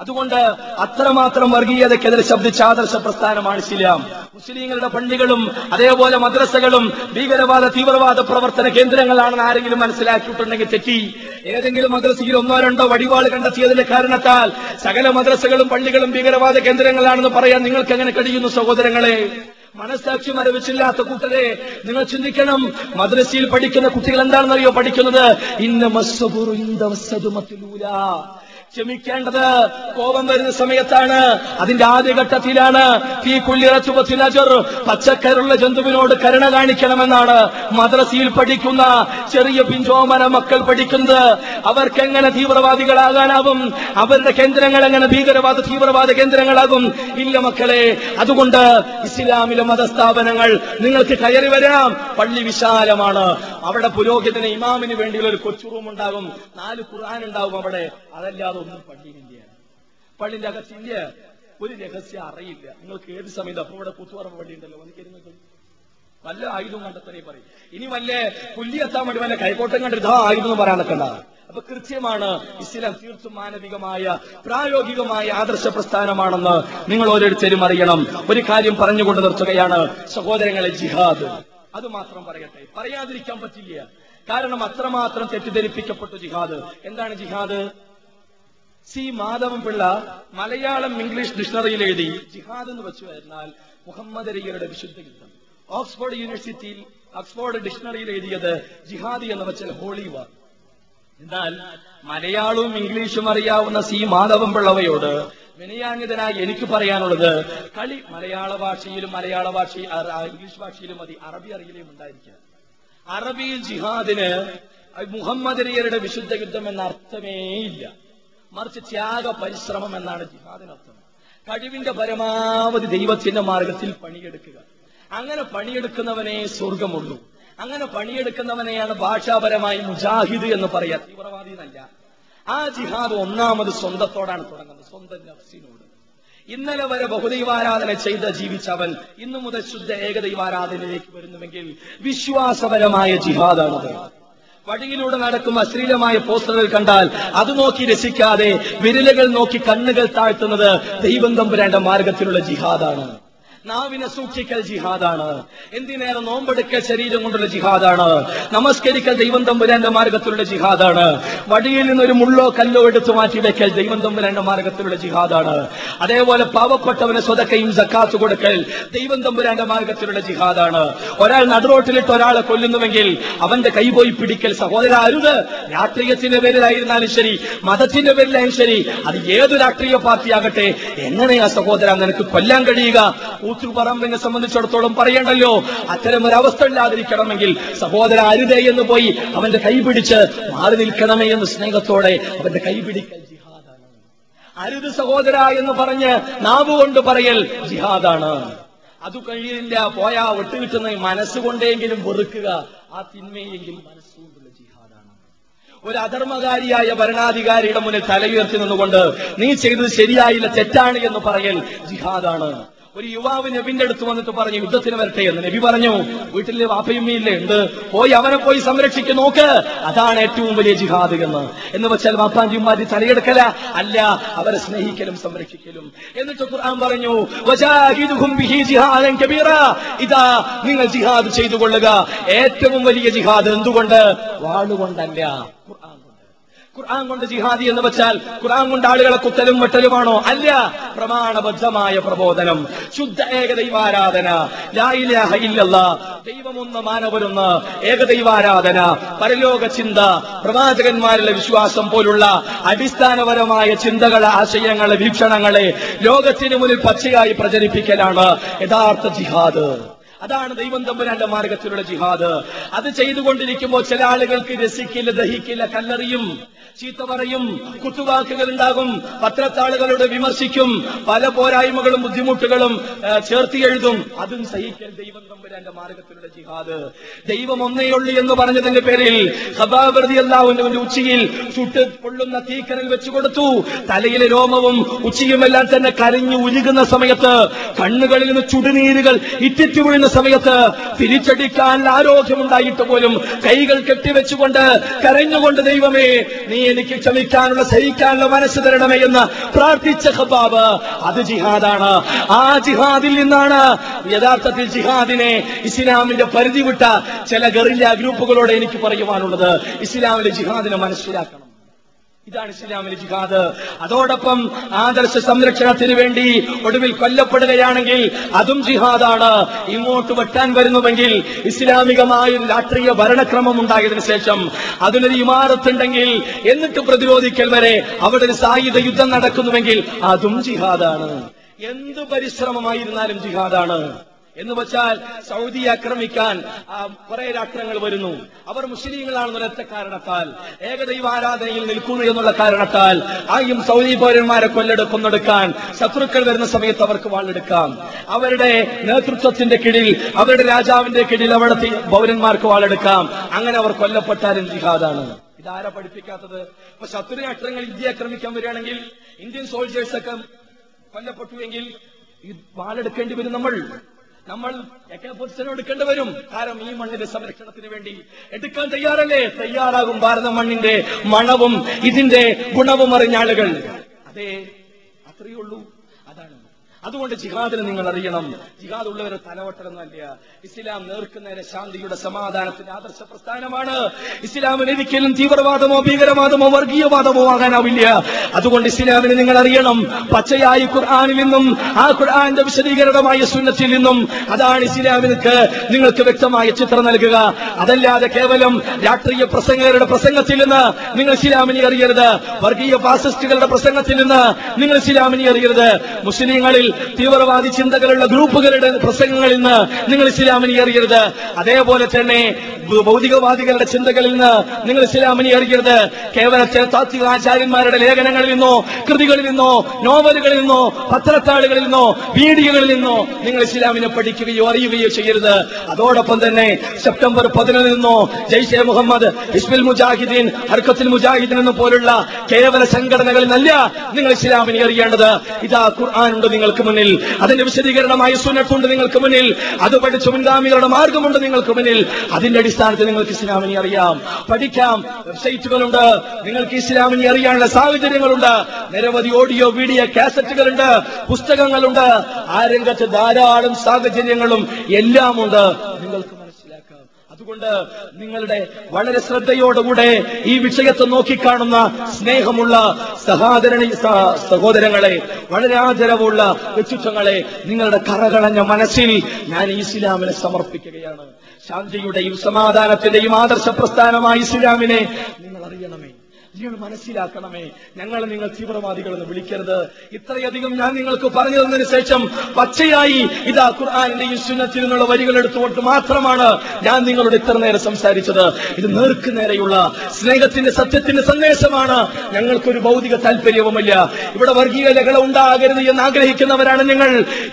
അതുകൊണ്ട് അത്രമാത്രം വർഗീയതയ്ക്കെതിരെ ശബ്ദിച്ച ആദർശ പ്രസ്ഥാനമാണ് ഇസ്ലാം. മുസ്ലിങ്ങളുടെ പള്ളികളും അതേപോലെ മദ്രസകളും ഭീകരവാദ തീവ്രവാദ പ്രവർത്തന കേന്ദ്രങ്ങളാണെന്ന് ആരെങ്കിലും മനസ്സിലാക്കിയിട്ടുണ്ടെങ്കിൽ തെറ്റി. ഏതെങ്കിലും മദ്രസയിൽ 1-2 വടിവാൾ കണ്ടെത്തിയതിന്റെ കാരണത്താൽ സകല മദ്രസകളും പള്ളികളും ഭീകരവാദ കേന്ദ്രങ്ങളാണെന്ന് പറയാൻ നിങ്ങൾക്ക് എങ്ങനെ കഴിയുന്നു? സഹോദരങ്ങളെ, മനസ്സാക്ഷി മരവിച്ചില്ലാത്ത കൂട്ടരെ, നിങ്ങൾ ചിന്തിക്കണം. മദ്രസയിൽ പഠിക്കുന്ന കുട്ടികൾ എന്താണെന്നറിയോ പഠിക്കുന്നത്? ക്ഷമിക്കേണ്ടത് കോപം വരുന്ന സമയത്താണ്, അതിന്റെ ആദ്യഘട്ടത്തിലാണ്. ഈ കുല്ലിറച്ചുപത്തിനജർ, പച്ചക്കരുള്ള ജന്തുവിനോട് കരുണ കാണിക്കണമെന്നാണ് മദ്രസയിൽ പഠിക്കുന്ന ചെറിയ പിഞ്ചോമന മക്കൾ പഠിക്കുന്നത്. അവർക്കെങ്ങനെ തീവ്രവാദികളാകാനാവും? അവരുടെ കേന്ദ്രങ്ങൾ എങ്ങനെ തീവ്രവാദ കേന്ദ്രങ്ങളാകും? ഇല്ല മക്കളെ. അതുകൊണ്ട് ഇസ്ലാമിലെ മതസ്ഥാപനങ്ങൾ നിങ്ങൾക്ക് കയറി വരാം. പള്ളി വിശാലമാണ്. അവിടെ പുരോഹിതന്, ഇമാമിന് വേണ്ടിയുള്ള ഒരു കൊച്ചു റൂം ഉണ്ടാകും, 4 ഖുർആൻ ഉണ്ടാകും അവിടെ. അതല്ലാതെ ഒന്നും പള്ളിയില്ല. പള്ളിന്റെ അകത്തിന്റെ ഒരു രഹസ്യം അറിയില്ല. നിങ്ങൾക്ക് ഏത് സമയത്ത് അപ്പോൾ ഇവിടെ കൂത്തുപറമ്പ് പള്ളി ഉണ്ടല്ലോ, വന്നിരുന്നത് വല്ല ആയുധം കണ്ടെത്തനെ പറയും. ഇനി വല്ല പുല്ലിയെത്താൻ വേണ്ടി വല്ല കൈകോട്ടം കണ്ടിട്ട് ആയുധം എന്ന് പറയാൻ നിൽക്കണ്ട. അപ്പൊ കൃത്യമാണ്, ഇസ്ലാം തീർത്തും മാനവികമായ പ്രായോഗികമായ ആദർശ പ്രസ്ഥാനമാണെന്ന് നിങ്ങൾ ഓരോരുത്തരും അറിയണം. ഒരു കാര്യം പറഞ്ഞുകൊണ്ട് നിർത്തുകയാണ് സഹോദരങ്ങളെ, ജിഹാദ്. അത് മാത്രം പറയട്ടെ, പറയാതിരിക്കാൻ പറ്റില്ല. കാരണം അത്രമാത്രം തെറ്റിദ്ധരിപ്പിക്കപ്പെട്ടു ജിഹാദ്. എന്താണ് ജിഹാദ്? സി മാധവൻപിള്ള മലയാളം ഇംഗ്ലീഷ് ഡിക്ഷണറിയിൽ എഴുതി ജിഹാദ് എന്ന് വെച്ചു എന്നാൽ മുഹമ്മദ് അലിയുടെ വിശുദ്ധ യുദ്ധം. ഓക്സ്ഫോർഡ് യൂണിവേഴ്സിറ്റിയിൽ ഓക്സ്ഫോർഡ് ഡിക്ഷണറിയിൽ എഴുതിയത് ജിഹാദ് എന്ന് വെച്ചാൽ ഹോളി വാർ. എന്നാൽ മലയാളവും ഇംഗ്ലീഷും അറിയാവുന്ന സി മാധവൻപിള്ളവയോട് വിനയാന്യതനായി എനിക്ക് പറയാനുള്ളത്, കളി മലയാള ഭാഷയിലും ഇംഗ്ലീഷ് ഭാഷയിലും മതി, അറബി അറിയിലും ഉണ്ടായിരിക്കാം. അറബിയിൽ ജിഹാദിന് മുഹമ്മദ് അലിയുടെ വിശുദ്ധ യുദ്ധം എന്ന അർത്ഥമേ ഇല്ല. മറിച്ച് ത്യാഗ പരിശ്രമം എന്നാണ് ജിഹാദിനർത്ഥം. കഴിവിന്റെ പരമാവധി ദൈവത്തിന്റെ മാർഗത്തിൽ പണിയെടുക്കുക. അങ്ങനെ പണിയെടുക്കുന്നവനെ സ്വർഗമുള്ളൂ. അങ്ങനെ പണിയെടുക്കുന്നവനെയാണ് ഭാഷാപരമായി മുജാഹിദ് എന്ന് പറയാ, തീവ്രവാദി എന്നല്ല. ആ ജിഹാദ് ഒന്നാമത് സ്വന്തത്തോടാണ് തുടങ്ങുന്നത്, സ്വന്തം നഫ്സിനോട്. ഇന്നലെ വരെ ബഹുദൈവാരാധന ജീവിച്ചവൻ ഇന്നു മുതൽ ശുദ്ധ ഏകദൈവാരാധനയിലേക്ക് വരുന്നുവെങ്കിൽ വിശ്വാസപരമായ ജിഹാദാണത്. വഴിയിലൂടെ നടക്കുന്ന അശ്ലീലമായ പോസ്റ്ററുകൾ കണ്ടാൽ അത് നോക്കി രസിക്കാതെ വിരലുകൾ നോക്കി കണ്ണുകൾ താഴ്ത്തുന്നത് ദൈവം തമ്പുരാന്റെ മാർഗത്തിലുള്ള ജിഹാദാണ്. നാവിനെ സൂക്ഷിക്കൽ ജിഹാദാണ്. എന്തിനേറെ നോമ്പെടുക്കൽ ശരീരം കൊണ്ടുള്ള ജിഹാദാണ്. നമസ്കരിക്കൽ ദൈവം തമ്പുരാന്റെ മാർഗത്തിലുള്ള ജിഹാദാണ്. വടിയിൽ നിന്നൊരു മുള്ളോ കല്ലോ എടുത്തു മാറ്റി വെക്കൽ ദൈവം തമ്പുരാന്റെ മാർഗത്തിലുള്ള ജിഹാദാണ്. അതേപോലെ പാവപ്പെട്ടവന് സ്വതക്കയും സക്കാത്ത് കൊടുക്കൽ ദൈവം തമ്പുരാന്റെ മാർഗത്തിലുള്ള ജിഹാദാണ്. ഒരാൾ നടുറോട്ടിലിട്ട് ഒരാളെ കൊല്ലുന്നുവെങ്കിൽ അവന്റെ കൈ പോയി പിടിക്കൽ സഹോദര അരുത്. രാഷ്ട്രീയത്തിന്റെ പേരിലായിരുന്നാലും ശരി, മതത്തിന്റെ പേരിലായാലും ശരി, അത് ഏത് രാഷ്ട്രീയ പാർട്ടിയാകട്ടെ, എങ്ങനെയാ സഹോദര നിനക്ക് കൊല്ലാൻ കഴിയുക? കൂത്തുപറമ്പിനെ സംബന്ധിച്ചിടത്തോളം പറയണ്ടല്ലോ, അത്തരം ഒരവസ്ഥ ഇല്ലാതിരിക്കണമെങ്കിൽ സഹോദര അരുതേ എന്ന് പോയി അവന്റെ കൈ പിടിച്ച് മാറി നിൽക്കണമേ എന്ന് സ്നേഹത്തോടെ അവന്റെ കൈ പിടിക്കൽ ജിഹാദാണ്. അരുത് സഹോദര എന്ന് പറഞ്ഞ് നാവ് കൊണ്ട് പറയൽ ജിഹാദാണ്. അത് കഴിയില്ല പോയാ ഒട്ടുകിട്ടുന്ന മനസ്സുകൊണ്ടെങ്കിലും വെറുക്കുക, ആ തിന്മയെങ്കിൽ മനസ്സുകൊണ്ടുള്ള ജിഹാദാണ്. ഒരു അധർമ്മകാരിയായ ഭരണാധികാരിയുടെ മുന്നിൽ തലയുയർത്തി നിന്നുകൊണ്ട് നീ ചെയ്തത് ശരിയായില്ല, തെറ്റാണ് എന്ന് പറയൽ ജിഹാദാണ്. ഒരു യുവാവ് നബിന്റെ അടുത്ത് വന്നിട്ട് പറഞ്ഞു യുദ്ധത്തിന് വരട്ടെ എന്ന്. നബി പറഞ്ഞു വീട്ടിൽ വാപ്പയമ്മയില്ലേ ഉണ്ട്, പോയി അവനെ പോയി സംരക്ഷിച്ച് നോക്ക്, അതാണ് ഏറ്റവും വലിയ ജിഹാദ് എന്ന്. എന്ന് വെച്ചാൽ വാപ്പാഞ്ചിമാര് തലയെടുക്കല അല്ല, അവരെ സ്നേഹിക്കലും സംരക്ഷിക്കലും. എന്നിട്ട് ഖുർആൻ പറഞ്ഞു വജാഹിദുഹും ബിഹി ജിഹാദൻ കബീറ, ഇതാ നിങ്ങൾ ജിഹാദ് ചെയ്തുകൊള്ളുക, ഏറ്റവും വലിയ ജിഹാദ്. എന്തുകൊണ്ട്? വാളുകൊണ്ടല്ല, ഖുർആൻ കൊണ്ട്. ഖുർആൻ കൊണ്ട് ജിഹാദി എന്ന് വെച്ചാൽ ഖുർആൻ കൊണ്ട് ആളുകളെ കുത്തലും വെട്ടലുമാണോ? അല്ല, പ്രമാണബദ്ധമായ പ്രബോധനം, ശുദ്ധ ഏകദൈവാരാധന, ലാ ഇലാഹ ഇല്ലല്ലാഹ്, ദൈവമൊന്ന് മാനവരൊന്ന് ഏകദൈവാരാധന, പരലോക ചിന്ത, പ്രവാചകന്മാരിലെ വിശ്വാസം പോലുള്ള അടിസ്ഥാനപരമായ ചിന്തകളെ, ആശയങ്ങളെ, വീക്ഷണങ്ങളെ ലോകത്തിന് മുന്നിൽ പച്ചയായി പ്രചരിപ്പിക്കലാണ് യഥാർത്ഥ ജിഹാദ്. അതാണ് ദൈവം തമ്പുരാന്റെ മാർഗത്തിലുള്ള ജിഹാദ്. അത് ചെയ്തുകൊണ്ടിരിക്കുമ്പോൾ ചില ആളുകൾക്ക് രസിക്കില്ല, ദഹിക്കില്ല, കല്ലെറിയും, ചീത്ത പറയും, കുത്തുവാക്കുകൾ ഉണ്ടാകും, പത്രത്താളുകളോട് വിമർശിക്കും, പല പോരായ്മകളും ബുദ്ധിമുട്ടുകളും ചേർത്തി എഴുതും. അതും സഹിക്കൽ ദൈവം തമ്പുരാന്റെ മാർഗത്തിലുള്ള ജിഹാദ്. ദൈവം ഒന്നേയുള്ളൂ എന്ന് പറഞ്ഞതിന്റെ പേരിൽ ഖബാബ് റളിയല്ലാഹു അൻഹുവിന്റെ ഉച്ചിയിൽ ചുട്ട് പൊള്ളുന്ന തീക്കനൽ വെച്ചു കൊടുത്തു. തലയിലെ രോമവും ഉച്ചിയുമെല്ലാം തന്നെ കരഞ്ഞു ഉരുകുന്ന സമയത്ത്, കണ്ണുകളിൽ നിന്ന് ചുടുനീരുകൾ ഇറ്റിറ്റു വീഴുന്ന സമയത്ത്, തിരിച്ചടിക്കാൻ ആരോഗ്യമുണ്ടായിട്ട് പോലും കൈകൾ കെട്ടിവെച്ചുകൊണ്ട് കരഞ്ഞുകൊണ്ട് ദൈവമേ നീ എനിക്ക് ക്ഷമിക്കാനുള്ള സഹിക്കാനുള്ള മനസ്സ് തരണമേ എന്ന് പ്രാർത്ഥിച്ച ഖബാബ്, അത് ജിഹാദാണ്. ആ ജിഹാദിൽ നിന്നാണ് യഥാർത്ഥത്തിൽ ജിഹാദിനെ ഇസ്ലാമിന്റെ പരിധി വിട്ട ചില ഗറില്ല ഗ്രൂപ്പുകളോട് എനിക്ക് പറയുവാനുള്ളത്. ഇസ്ലാമിലെ ജിഹാദിനെ മനസ്സിലാക്കണം, ഇതാണ് ഇസ്ലാമിലെ ജിഹാദ്. അതോടൊപ്പം ആദർശ സംരക്ഷണത്തിന് വേണ്ടി ഒടുവിൽ കൊല്ലപ്പെടുകയാണെങ്കിൽ അതും ജിഹാദാണ്. ഇങ്ങോട്ട് വെട്ടാൻ വരുന്നുവെങ്കിൽ ഇസ്ലാമികമായ ഒരു രാഷ്ട്രീയ ഭരണക്രമം ഉണ്ടായതിനു ശേഷം അതിനൊരു ഇമാറത്തുണ്ടെങ്കിൽ എന്നിട്ട് പ്രതിരോധിക്കൽ വരെ അവിടെ ഒരു സായുധ യുദ്ധം നടക്കുന്നുവെങ്കിൽ അതും ജിഹാദാണ്. എന്ത് പരിശ്രമമായിരുന്നാലും ജിഹാദാണ്. എന്ന് വെച്ചാൽ സൗദി ആക്രമിക്കാൻ കുറെ രാഷ്ട്രങ്ങൾ വരുന്നു. അവർ മുസ്ലിങ്ങളാണെന്ന ഒരൊറ്റ കാരണത്താൽ, ഏകദൈവാരാധനയിൽ നിൽക്കുന്നു എന്നുള്ള കാരണത്താൽ ആയും സൗദി പൗരന്മാരെ കൊല്ലെടുക്കുന്നൊടുക്കാൻ ശത്രുക്കൾ വരുന്ന സമയത്ത് അവർക്ക് വാളെടുക്കാം. അവരുടെ നേതൃത്വത്തിന്റെ കീഴിൽ, അവരുടെ രാജാവിന്റെ കീഴിൽ അവരുടെ പൗരന്മാർക്ക് വാളെടുക്കാം. അങ്ങനെ അവർ കൊല്ലപ്പെട്ടാലും ജിഹാദാണ്. ഇതാരാ പഠിപ്പിക്കാത്തത്? ഇപ്പൊ ശത്രു രാഷ്ട്രങ്ങൾ ഇന്ത്യയെ ആക്രമിക്കാൻ വരികയാണെങ്കിൽ, ഇന്ത്യൻ സോൾജേഴ്സ് ഒക്കെ കൊല്ലപ്പെട്ടുവെങ്കിൽ വാളെടുക്കേണ്ടി വരും. നമ്മൾ എക്കോസിനെ എടുക്കേണ്ടി വരും. കാരണം ഈ മണ്ണിന്റെ സംരക്ഷണത്തിന് വേണ്ടി എടുക്കാൻ തയ്യാറല്ലേ? തയ്യാറാകും ഭാരത മണ്ണിന്റെ മണവും ഇതിന്റെ ഗുണവും അറിഞ്ഞ ആളുകൾ. അതെ, അത്രയേ ഉള്ളൂ. അതാണ്. അതുകൊണ്ട് ജിഹാദിനെ നിങ്ങൾ അറിയണം. ജിഹാദ് ഉള്ളവരെ തലവട്ടണമെന്നല്ല. ഇസ്ലാം നേർക്കുന്നതിന് ശാന്തിയുടെ, സമാധാനത്തിന്റെ ആദർശ പ്രസ്ഥാനമാണ്. ഇസ്ലാമിന് ഒരിക്കലും തീവ്രവാദമോ ഭീകരവാദമോ വർഗീയവാദമോ ആകാനാവില്ല. അതുകൊണ്ട് ഇസ്ലാമിനെ നിങ്ങൾ അറിയണം. പച്ചയായി ഖുർആനിൽ നിന്നും, ആ ഖുർആന്റെ വിശദീകരണമായ സുന്നത്തിൽ നിന്നും, അതാണ് ഇസ്ലാമിനക്ക് നിങ്ങൾക്ക് വ്യക്തമായ ചിത്രം നൽകുക. അതല്ലാതെ കേവലം രാഷ്ട്രീയ പ്രസംഗകരുടെ പ്രസംഗത്തിൽ നിന്ന് നിങ്ങൾ ഇസ്ലാമിനെ അറിയരുത്. വർഗീയ ഫാസിസ്റ്റുകളുടെ പ്രസംഗത്തിൽ നിന്ന് നിങ്ങൾ ഇസ്ലാമിനെ അറിയരുത്. മുസ്ലിങ്ങളിൽ തീവ്രവാദി ചിന്തകളുള്ള ഗ്രൂപ്പുകളുടെ പ്രസംഗങ്ങളിൽ നിന്ന് നിങ്ങൾ ഇസ്ലാമിനെ അറിയരുത്. അതേപോലെ തന്നെ ഭൗതികവാദികളുടെ ചിന്തകളിൽ നിന്ന് നിങ്ങൾ ഇസ്ലാമിനെ അറിയരുത്. കേവല താത്വിക ആചാര്യന്മാരുടെ ലേഖനങ്ങളിൽ നിന്നോ, കൃതികളിൽ നിന്നോ, നോവലുകളിൽ നിന്നോ, പത്രത്താളുകളിൽ നിന്നോ, വീഡിയോകളിൽ നിന്നോ നിങ്ങൾ ഇസ്ലാമിനെ പഠിക്കുകയോ അറിയുകയോ ചെയ്യരുത്. അതോടൊപ്പം തന്നെ സെപ്റ്റംബർ 11 നിന്നോ, ജയ്ഷെ മുഹമ്മദ്, ഹിസ്ബുൽ മുജാഹിദീൻ, ഹർക്കത്തുൽ മുജാഹിദീൻ എന്ന പോലുള്ള കേവല സംഘടനകളിൽ അല്ല നിങ്ങൾ ഇസ്ലാമിനെ അറിയേണ്ടത്. ഇതാ ഖുർആനുണ്ട് നിങ്ങൾ മുന്നിൽ, അതിന്റെ വിശദീകരണമായ സുന്നത്തുണ്ട് നിങ്ങൾക്ക് മുന്നിൽ, അത് പഠിച്ച മുൻഗാമികളുടെ മാർഗമുണ്ട് നിങ്ങൾക്ക് മുന്നിൽ. അതിന്റെ അടിസ്ഥാനത്തിൽ നിങ്ങൾക്ക് ഇസ്ലാമിനെ അറിയാം, പഠിക്കാം. വെബ്സൈറ്റുകളുണ്ട്, നിങ്ങൾക്ക് ഇസ്ലാമിനെ അറിയാനുള്ള സാഹചര്യങ്ങളുണ്ട്. നിരവധി ഓഡിയോ വീഡിയോ കാസറ്റുകളുണ്ട്, പുസ്തകങ്ങളുണ്ട്. ആ രംഗത്ത് ധാരാളം സാഹചര്യങ്ങളും എല്ലാമുണ്ട്, നിങ്ങൾക്ക് മനസ്സിലാക്കാം. അതുകൊണ്ട് നിങ്ങളുടെ വളരെ ശ്രദ്ധയോടുകൂടെ ഈ വിഷയത്തെ നോക്കിക്കാണുന്ന സ്നേഹമുള്ള സഹോദരങ്ങളെ, വളരെ ആദരവുള്ള വ്യക്തിത്വങ്ങളെ, നിങ്ങളുടെ കറകളഞ്ഞ മനസ്സിൽ ഞാൻ ഇസ്ലാമിനെ സമർപ്പിക്കുകയാണ്. ശാന്തിയുടെയും സമാധാനത്തിന്റെയും ആദർശ പ്രസ്ഥാനമായ ഇസ്ലാമിനെ നിങ്ങൾ അറിയണമേ. നിങ്ങൾ മനസ്സിലാക്കണമേ, ഞങ്ങൾ നിങ്ങൾ തീവ്രവാദികളെന്ന് വിളിക്കരുത്. ഇത്രയധികം ഞാൻ നിങ്ങൾക്ക് പറഞ്ഞു തന്നതിന് ശേഷം പച്ചയായി ഇതാ ഖുർആാനിന്റെയും സുന്നത്തിൽ നിന്നുള്ള വരികൾ എടുത്തുകൊണ്ട് മാത്രമാണ് ഞാൻ നിങ്ങളോട് ഇത്ര നേരം സംസാരിച്ചത്. ഇത് നേർക്ക് നേരെയുള്ള സ്നേഹത്തിന്റെ സത്യത്തിന്റെ സന്ദേശമാണ്. ഞങ്ങൾക്കൊരു ഭൗതിക താല്പര്യവുമില്ല. ഇവിടെ വർഗീയ ലഹള ഉണ്ടാകരുത് എന്ന് ആഗ്രഹിക്കുന്നവരാണ് ഞങ്ങൾ.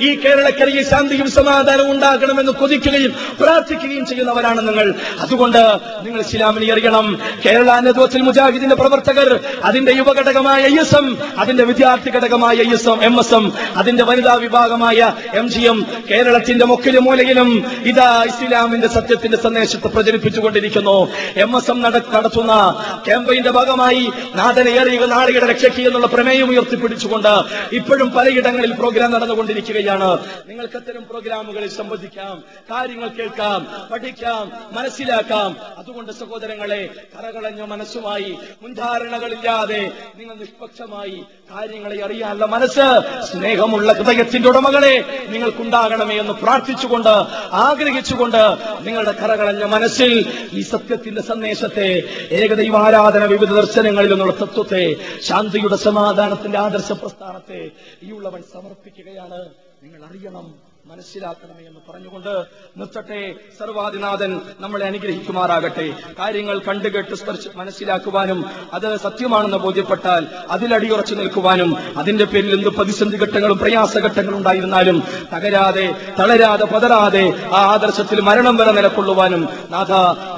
ഈ കേരളക്കരയിൽ ശാന്തിയും സമാധാനവും ഉണ്ടാകണമെന്ന് കൊതിക്കുകയും പ്രാർത്ഥിക്കുകയും ചെയ്യുന്നവരാണ് നിങ്ങൾ. അതുകൊണ്ട് നിങ്ങൾ ഇസ്ലാമിനെ അറിയണം. കേരള നേതൃത്വത്തിൽ മുജാഹിദിന്റെ പ്രവർത്തകർ, അതിന്റെ യുവഘടകമായ ISM, അതിന്റെ വിദ്യാർത്ഥി ഘടകമായ MSM, അതിന്റെ വനിതാ വിഭാഗമായ MGM, കേരളത്തിന്റെ മുക്കിലും മൂലയിലും ഇതാ ഇസ്ലാമിന്റെ സത്യത്തിന്റെ സന്ദേശത്തെ പ്രചരിപ്പിച്ചുകൊണ്ടിരിക്കുന്നു. MSM നടത്തുന്ന ക്യാമ്പയിന്റെ ഭാഗമായി നാടനയേറിയ നാളികയുടെ രക്ഷയ്ക്ക് എന്നുള്ള പ്രമേയം ഉയർത്തിപ്പിടിച്ചുകൊണ്ട് ഇപ്പോഴും പലയിടങ്ങളിൽ പ്രോഗ്രാം നടന്നുകൊണ്ടിരിക്കുകയാണ്. നിങ്ങൾക്ക് അത്തരം പ്രോഗ്രാമുകളിൽ സംബന്ധിക്കാം, കാര്യങ്ങൾ കേൾക്കാം, പഠിക്കാം, മനസ്സിലാക്കാം. അതുകൊണ്ട് സഹോദരങ്ങളെ, കറകളഞ്ഞ മനസ്സുമായി മുൻധാരണകളില്ലാതെ നിങ്ങൾ നിഷ്പക്ഷമായി കാര്യങ്ങളെ അറിയാനുള്ള മനസ്സ്, സ്നേഹമുള്ള ഹൃദയത്തിന്റെ ഉടമകളെ നിങ്ങൾക്കുണ്ടാകണമേ എന്ന് പ്രാർത്ഥിച്ചുകൊണ്ട് ആഗ്രഹിച്ചുകൊണ്ട് നിങ്ങളുടെ കറകളഞ്ഞ മനസ്സിൽ ഈ സത്യത്തിന്റെ സന്ദേശത്തെ, ഏകദൈവ ആരാധന വിവിധ ദർശനങ്ങളിൽ നിന്നുള്ള തത്വത്തെ, ശാന്തിയുടെ സമാധാനത്തിന്റെ ആദർശ പ്രസ്ഥാനത്തെ ഈ ഉള്ളവൻ സമർപ്പിക്കുകയാണ്. നിങ്ങൾ അറിയണം, മനസ്സിലാക്കണമേ എന്ന് പറഞ്ഞുകൊണ്ട് നിർത്തട്ടെ. സർവാധിനാഥൻ നമ്മളെ അനുഗ്രഹിക്കുമാറാകട്ടെ. കാര്യങ്ങൾ കണ്ടുകെട്ട് മനസ്സിലാക്കുവാനും അത് സത്യമാണെന്ന് ബോധ്യപ്പെട്ടാൽ അതിലടിയുറച്ചു നിൽക്കുവാനും അതിന്റെ പേരിൽ എന്ത് പ്രതിസന്ധി ഘട്ടങ്ങളും പ്രയാസഘട്ടങ്ങളും ഉണ്ടായിരുന്നാലും തകരാതെ, തളരാതെ, പതരാതെ ആ ആദർശത്തിൽ മരണം വരെ നിലക്കൊള്ളുവാനും നാഥ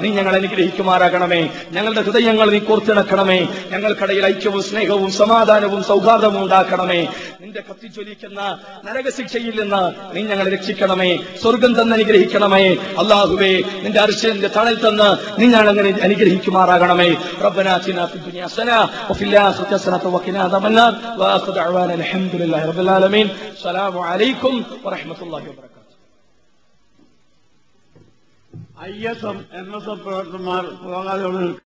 നീ ഞങ്ങൾ അനുഗ്രഹിക്കുമാറാകണമേ. ഞങ്ങളുടെ ഹൃദയങ്ങൾ നീ കോർത്തിണക്കണമേ. ഞങ്ങൾക്കിടയിൽ ഐക്യവും സ്നേഹവും സമാധാനവും സൗഹാർദ്ദവും ഉണ്ടാക്കണമേ. നിന്റെ കത്തിച്ചൊലിക്കുന്ന നരകശിക്ഷയിൽ നിന്ന് നീ ഞങ്ങളെ രക്ഷിക്കണമേ. സ്വർഗം തന്ന് അനുഗ്രഹിക്കണമേ. അല്ലാഹുവേ, നിന്റെ അർശിന്റെ തണൽ തന്ന് നിങ്ങൾ അങ്ങനെ അനുഗ്രഹിക്കുമാറാകണമേ. റബ്ബനാ അതിനാ ഫിദ്ദുനിയ ഹസന വഫിൽ ആഖിറതി ഹസന വഖിനാ അദാബന്നാ വആഖിറു ദഅവാനാ അൽഹംദുലില്ലാഹി റബ്ബിൽ ആലമീൻ. അസ്സലാമു അലൈക്കും വറഹ്മത്തുള്ളാഹി വബറകാതുഹു. ISM MSM പ്രവർത്തകന്മാർ പോകാതെ